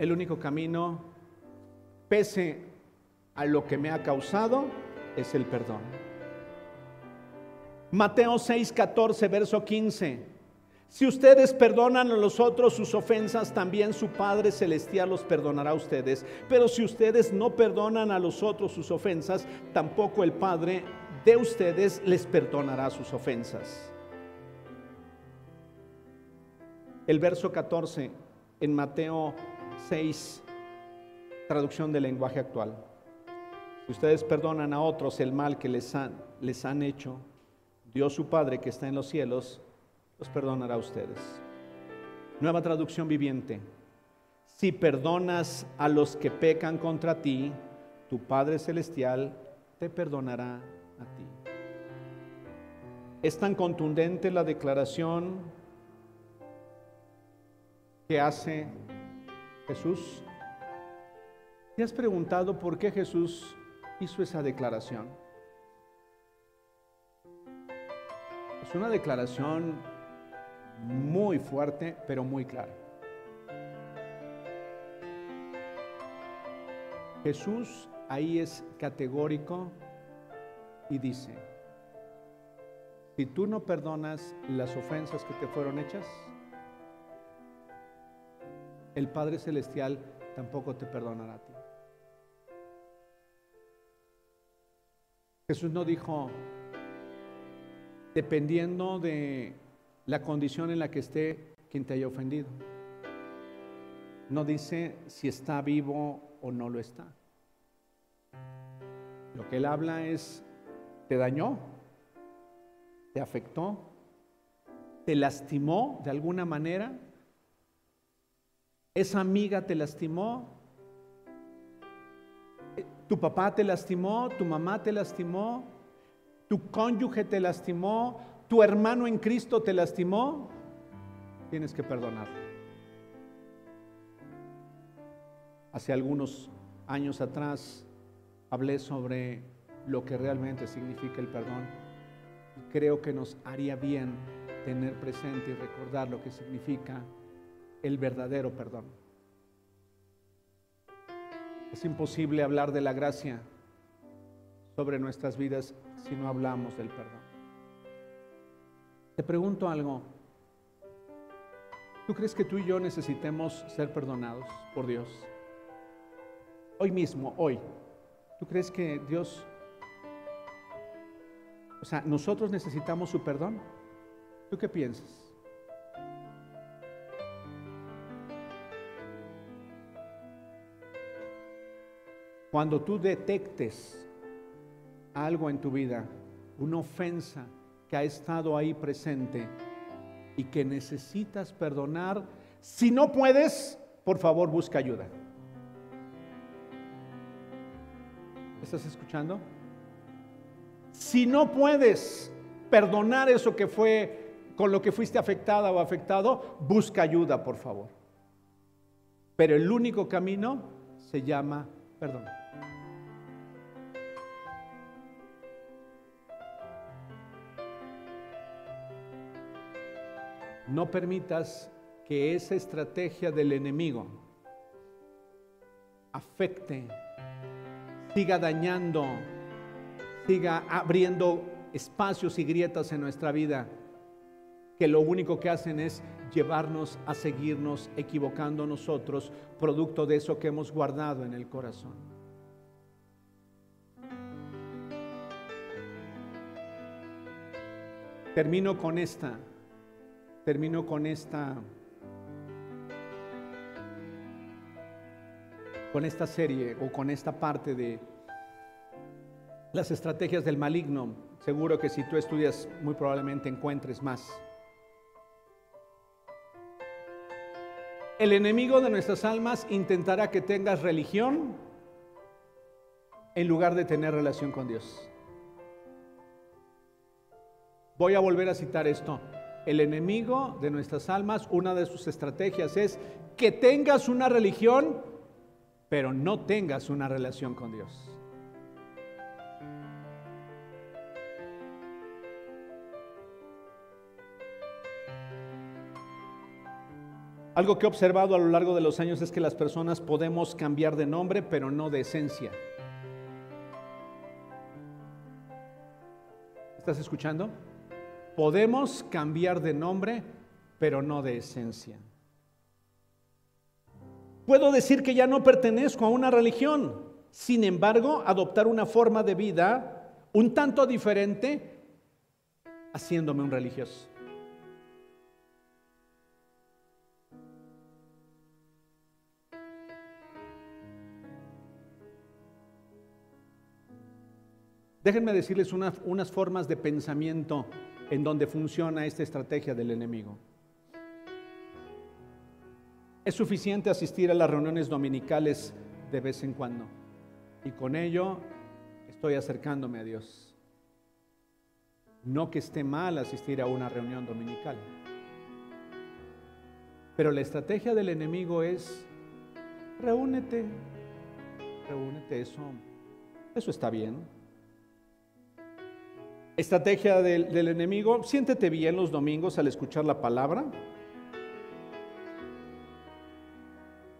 el único camino, pese a lo que me ha causado, es el perdón. Mateo 6:14, verso 15. Si ustedes perdonan a los otros sus ofensas, también su Padre Celestial los perdonará a ustedes. Pero si ustedes no perdonan a los otros sus ofensas, tampoco el Padre de ustedes les perdonará sus ofensas. El verso 14 en Mateo 6, traducción del lenguaje actual. Si ustedes perdonan a otros el mal que les han hecho, Dios su Padre que está en los cielos los perdonará a ustedes. Nueva traducción viviente: si perdonas a los que pecan contra ti, tu Padre Celestial te perdonará a ti. Es tan contundente la declaración que hace Jesús. ¿Te has preguntado por qué Jesús hizo esa declaración? Es una declaración muy fuerte, pero muy claro. Jesús ahí es categórico y dice: si tú no perdonas las ofensas que te fueron hechas, el Padre Celestial tampoco te perdonará a ti. Jesús no dijo: dependiendo de la condición en la que esté quien te haya ofendido. No dice si está vivo o no lo está. Lo que él habla es: te dañó, te afectó, te lastimó de alguna manera, esa amiga te lastimó, tu papá te lastimó, tu mamá te lastimó, tu cónyuge te lastimó, tu hermano en Cristo te lastimó, tienes que perdonarlo. Hace algunos años atrás hablé sobre lo que realmente significa el perdón. Creo que nos haría bien tener presente y recordar lo que significa el verdadero perdón. Es imposible hablar de la gracia sobre nuestras vidas si no hablamos del perdón. Te pregunto algo. ¿Tú crees que tú y yo necesitemos ser perdonados por Dios? Hoy mismo, hoy. ¿Tú crees que Dios... O sea, ¿nosotros necesitamos su perdón? ¿Tú qué piensas? Cuando tú detectes algo en tu vida, una ofensa que ha estado ahí presente y que necesitas perdonar, si no puedes, por favor busca ayuda. ¿Estás escuchando? Si no puedes perdonar eso que fue, con lo que fuiste afectada o afectado, busca ayuda, por favor. Pero el único camino se llama perdón. No permitas que esa estrategia del enemigo afecte, siga dañando, siga abriendo espacios y grietas en nuestra vida, que lo único que hacen es llevarnos a seguirnos equivocando nosotros, producto de eso que hemos guardado en el corazón. Termino con esta serie o con esta parte de las estrategias del maligno. Seguro que si tú estudias, muy probablemente encuentres más. El enemigo de nuestras almas intentará que tengas religión en lugar de tener relación con Dios. Voy a volver a citar esto. El enemigo de nuestras almas, una de sus estrategias es que tengas una religión, pero no tengas una relación con Dios. Algo que he observado a lo largo de los años es que las personas podemos cambiar de nombre, pero no de esencia. ¿Estás escuchando? Podemos cambiar de nombre, pero no de esencia. Puedo decir que ya no pertenezco a una religión, sin embargo, adoptar una forma de vida un tanto diferente, haciéndome un religioso. Déjenme decirles unas formas de pensamiento en donde funciona esta estrategia del enemigo. Es suficiente asistir a las reuniones dominicales de vez en cuando, y con ello estoy acercándome a Dios. No que esté mal asistir a una reunión dominical, pero la estrategia del enemigo es reúnete, eso está bien. Estrategia del enemigo: siéntete bien los domingos al escuchar la palabra.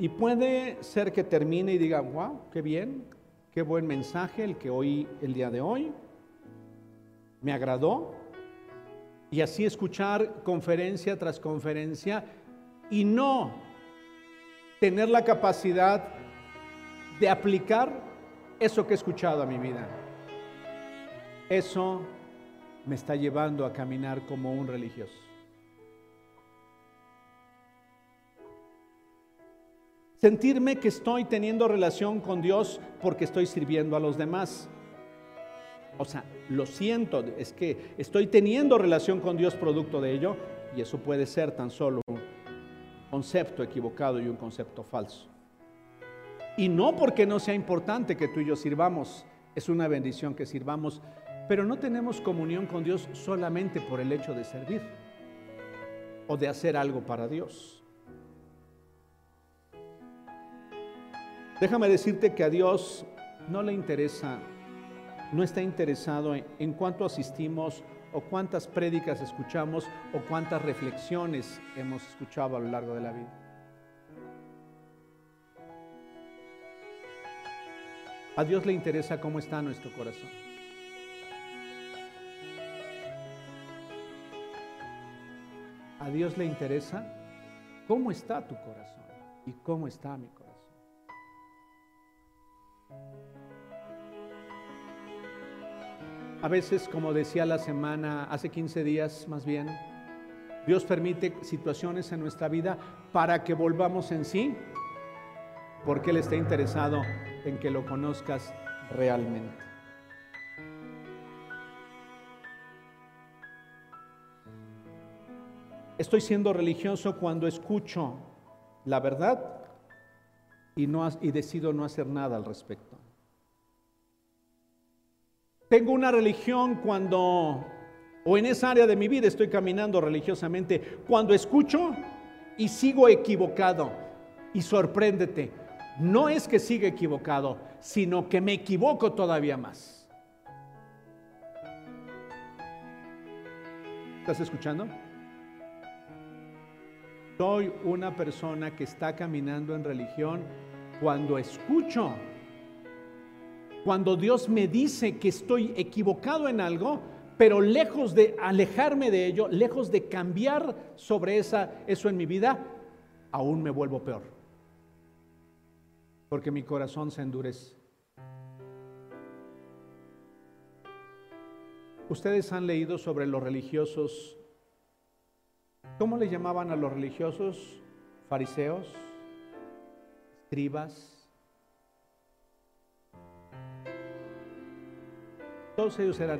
Y puede ser que termine y diga: wow, qué bien, qué buen mensaje el que oí el día de hoy, me agradó. Y así escuchar conferencia tras conferencia y no tener la capacidad de aplicar eso que he escuchado a mi vida. Eso me está llevando a caminar como un religioso. Sentirme que estoy teniendo relación con Dios porque estoy sirviendo a los demás. O sea, lo siento, es que estoy teniendo relación con Dios producto de ello, y eso puede ser tan solo un concepto equivocado y un concepto falso. Y no porque no sea importante que tú y yo sirvamos, es una bendición que sirvamos, pero no tenemos comunión con Dios solamente por el hecho de servir o de hacer algo para Dios. Déjame decirte que a Dios no le interesa, no está interesado en cuánto asistimos o cuántas prédicas escuchamos o cuántas reflexiones hemos escuchado a lo largo de la vida. A Dios le interesa cómo está nuestro corazón. A Dios le interesa cómo está tu corazón y cómo está mi corazón. A veces, como decía hace 15 días más bien, Dios permite situaciones en nuestra vida para que volvamos en sí, porque Él está interesado en que lo conozcas realmente. Estoy siendo religioso cuando escucho la verdad y decido no hacer nada al respecto. Tengo una religión cuando, o en esa área de mi vida estoy caminando religiosamente, cuando escucho y sigo equivocado. Y sorpréndete, no es que siga equivocado, sino que me equivoco todavía más. ¿Estás escuchando? Soy una persona que está caminando en religión cuando escucho. Cuando Dios me dice que estoy equivocado en algo, pero lejos de alejarme de ello, lejos de cambiar sobre eso en mi vida, aún me vuelvo peor. Porque mi corazón se endurece. Ustedes han leído sobre los religiosos. ¿Cómo le llamaban a los religiosos? Fariseos, escribas. Todos ellos eran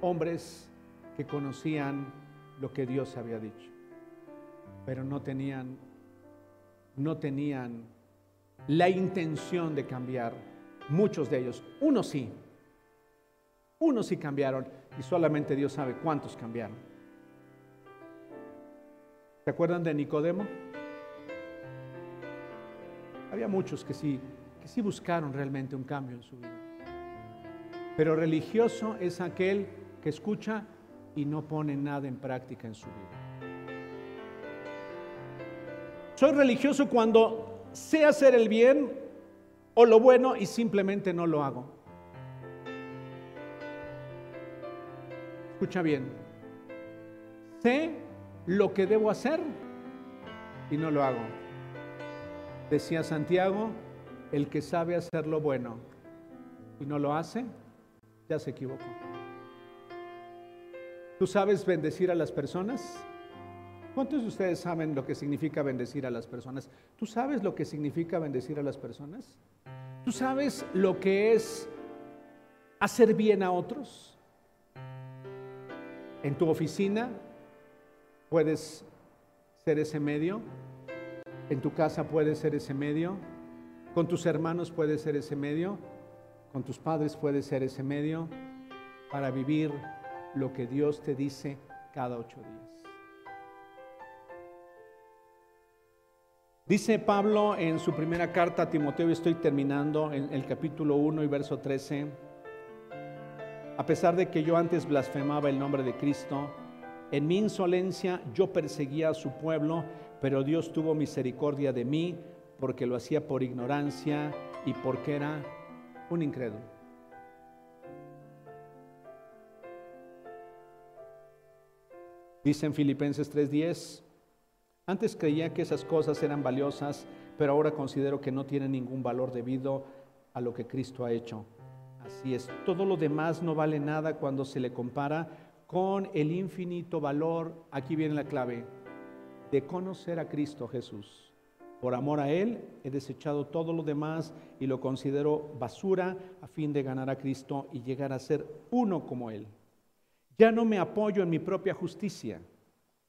hombres que conocían lo que Dios había dicho, pero no tenían la intención de cambiar. Muchos de ellos, unos sí cambiaron, y solamente Dios sabe cuántos cambiaron. ¿Se acuerdan de Nicodemo? Había muchos que sí buscaron realmente un cambio en su vida. Pero religioso es aquel que escucha y no pone nada en práctica en su vida. Soy religioso cuando sé hacer el bien o lo bueno y simplemente no lo hago. Escucha bien. Sé lo que debo hacer y no lo hago. Decía Santiago, el que sabe hacer lo bueno y no lo hace, ya se equivocó. ¿Tú sabes bendecir a las personas? ¿Cuántos de ustedes saben lo que significa bendecir a las personas? ¿Tú sabes lo que significa bendecir a las personas? ¿Tú sabes lo que es hacer bien a otros? En tu oficina puedes ser ese medio, en tu casa puedes ser ese medio, con tus hermanos puedes ser ese medio, con tus padres puede ser ese medio para vivir lo que Dios te dice cada 8 días. Dice Pablo en su primera carta a Timoteo, y estoy terminando en el capítulo 1 y verso 13. A pesar de que yo antes blasfemaba el nombre de Cristo, en mi insolencia yo perseguía a su pueblo, pero Dios tuvo misericordia de mí porque lo hacía por ignorancia y porque era un incrédulo. Dice en Filipenses 3:10, antes creía que esas cosas eran valiosas, pero ahora considero que no tienen ningún valor debido a lo que Cristo ha hecho. Así es, todo lo demás no vale nada cuando se le compara con el infinito valor, aquí viene la clave, de conocer a Cristo Jesús. Por amor a Él he desechado todo lo demás y lo considero basura a fin de ganar a Cristo y llegar a ser uno como Él. Ya no me apoyo en mi propia justicia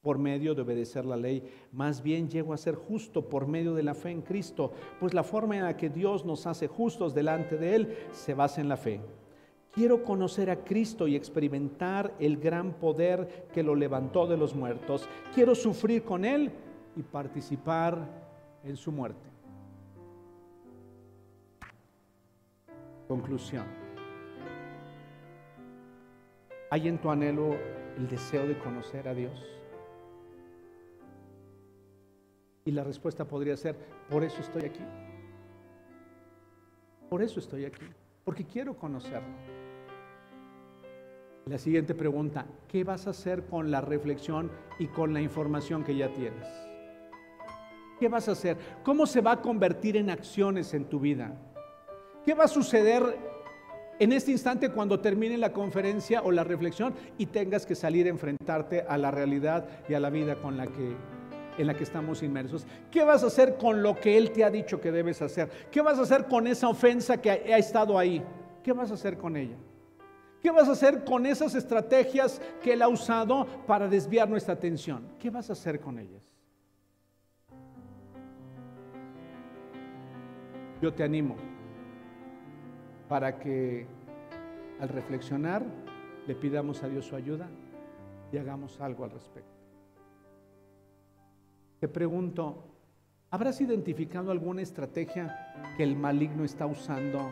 por medio de obedecer la ley, más bien llego a ser justo por medio de la fe en Cristo, pues la forma en la que Dios nos hace justos delante de Él se basa en la fe. Quiero conocer a Cristo y experimentar el gran poder que lo levantó de los muertos. Quiero sufrir con Él y participar en su muerte. Conclusión. ¿Hay en tu anhelo el deseo de conocer a Dios? Y la respuesta podría ser, por eso estoy aquí. Por eso estoy aquí, porque quiero conocerlo. La siguiente pregunta: ¿qué vas a hacer con la reflexión y con la información que ya tienes? ¿Qué vas a hacer? ¿Cómo se va a convertir en acciones en tu vida? ¿Qué va a suceder en este instante cuando termine la conferencia o la reflexión y tengas que salir a enfrentarte a la realidad y a la vida en la que estamos inmersos? ¿Qué vas a hacer con lo que Él te ha dicho que debes hacer? ¿Qué vas a hacer con esa ofensa que ha estado ahí? ¿Qué vas a hacer con ella? ¿Qué vas a hacer con esas estrategias que Él ha usado para desviar nuestra atención? ¿Qué vas a hacer con ellas? Yo te animo para que al reflexionar le pidamos a Dios su ayuda y hagamos algo al respecto. Te pregunto, ¿habrás identificado alguna estrategia que el maligno está usando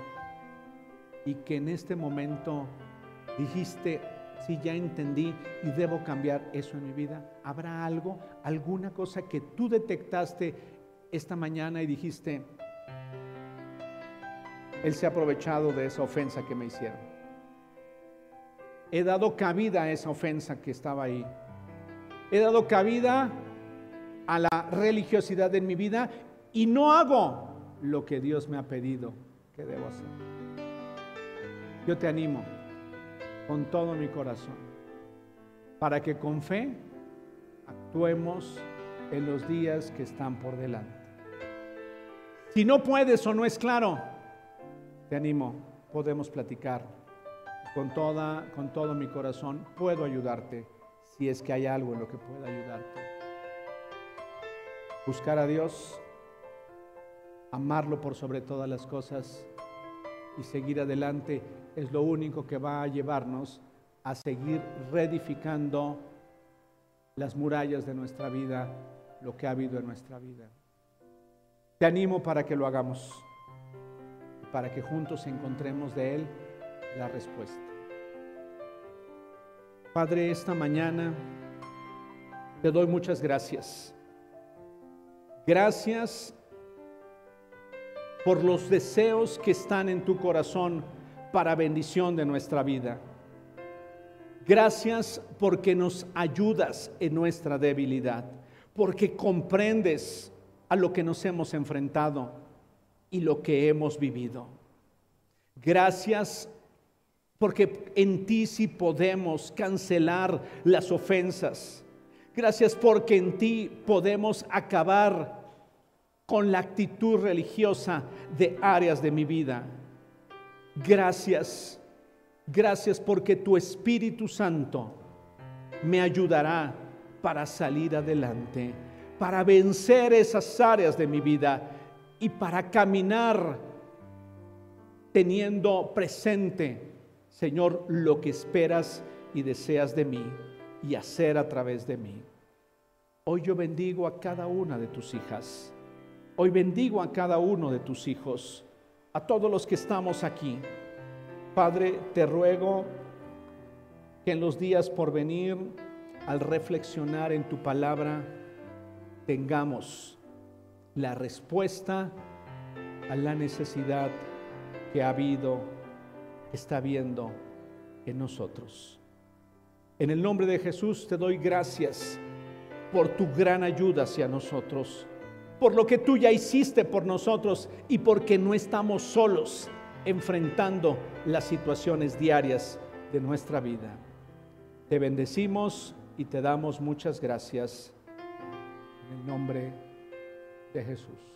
y que en este momento dijiste, sí, ya entendí y debo cambiar eso en mi vida? ¿Habrá algo, alguna cosa que tú detectaste esta mañana y dijiste, Él se ha aprovechado de esa ofensa que me hicieron? He dado cabida a esa ofensa que estaba ahí. He dado cabida a la religiosidad en mi vida y no hago lo que Dios me ha pedido que debo hacer. Yo te animo con todo mi corazón para que con fe actuemos en los días que están por delante. Si no puedes o no es claro, te animo, podemos platicar. Con todo mi corazón puedo ayudarte si es que hay algo en lo que pueda ayudarte. Buscar a Dios, amarlo por sobre todas las cosas y seguir adelante es lo único que va a llevarnos a seguir reedificando las murallas de nuestra vida, lo que ha habido en nuestra vida. Te animo para que lo hagamos, para que juntos encontremos de Él la respuesta. Padre, esta mañana te doy muchas gracias. Gracias por los deseos que están en tu corazón para bendición de nuestra vida. Gracias porque nos ayudas en nuestra debilidad, porque comprendes a lo que nos hemos enfrentado y lo que hemos vivido. Gracias porque en ti sí podemos cancelar las ofensas. Gracias porque en ti podemos acabar con la actitud religiosa de áreas de mi vida. Gracias, gracias porque tu Espíritu Santo me ayudará para salir adelante, para vencer esas áreas de mi vida y para caminar teniendo presente, Señor, lo que esperas y deseas de mí y hacer a través de mí. Hoy yo bendigo a cada una de tus hijas. Hoy bendigo a cada uno de tus hijos, a todos los que estamos aquí. Padre, te ruego que en los días por venir, al reflexionar en tu palabra, tengamos la respuesta a la necesidad que ha habido, que está habiendo en nosotros. En el nombre de Jesús te doy gracias por tu gran ayuda hacia nosotros, por lo que tú ya hiciste por nosotros y porque no estamos solos enfrentando las situaciones diarias de nuestra vida. Te bendecimos y te damos muchas gracias en el nombre de Jesús.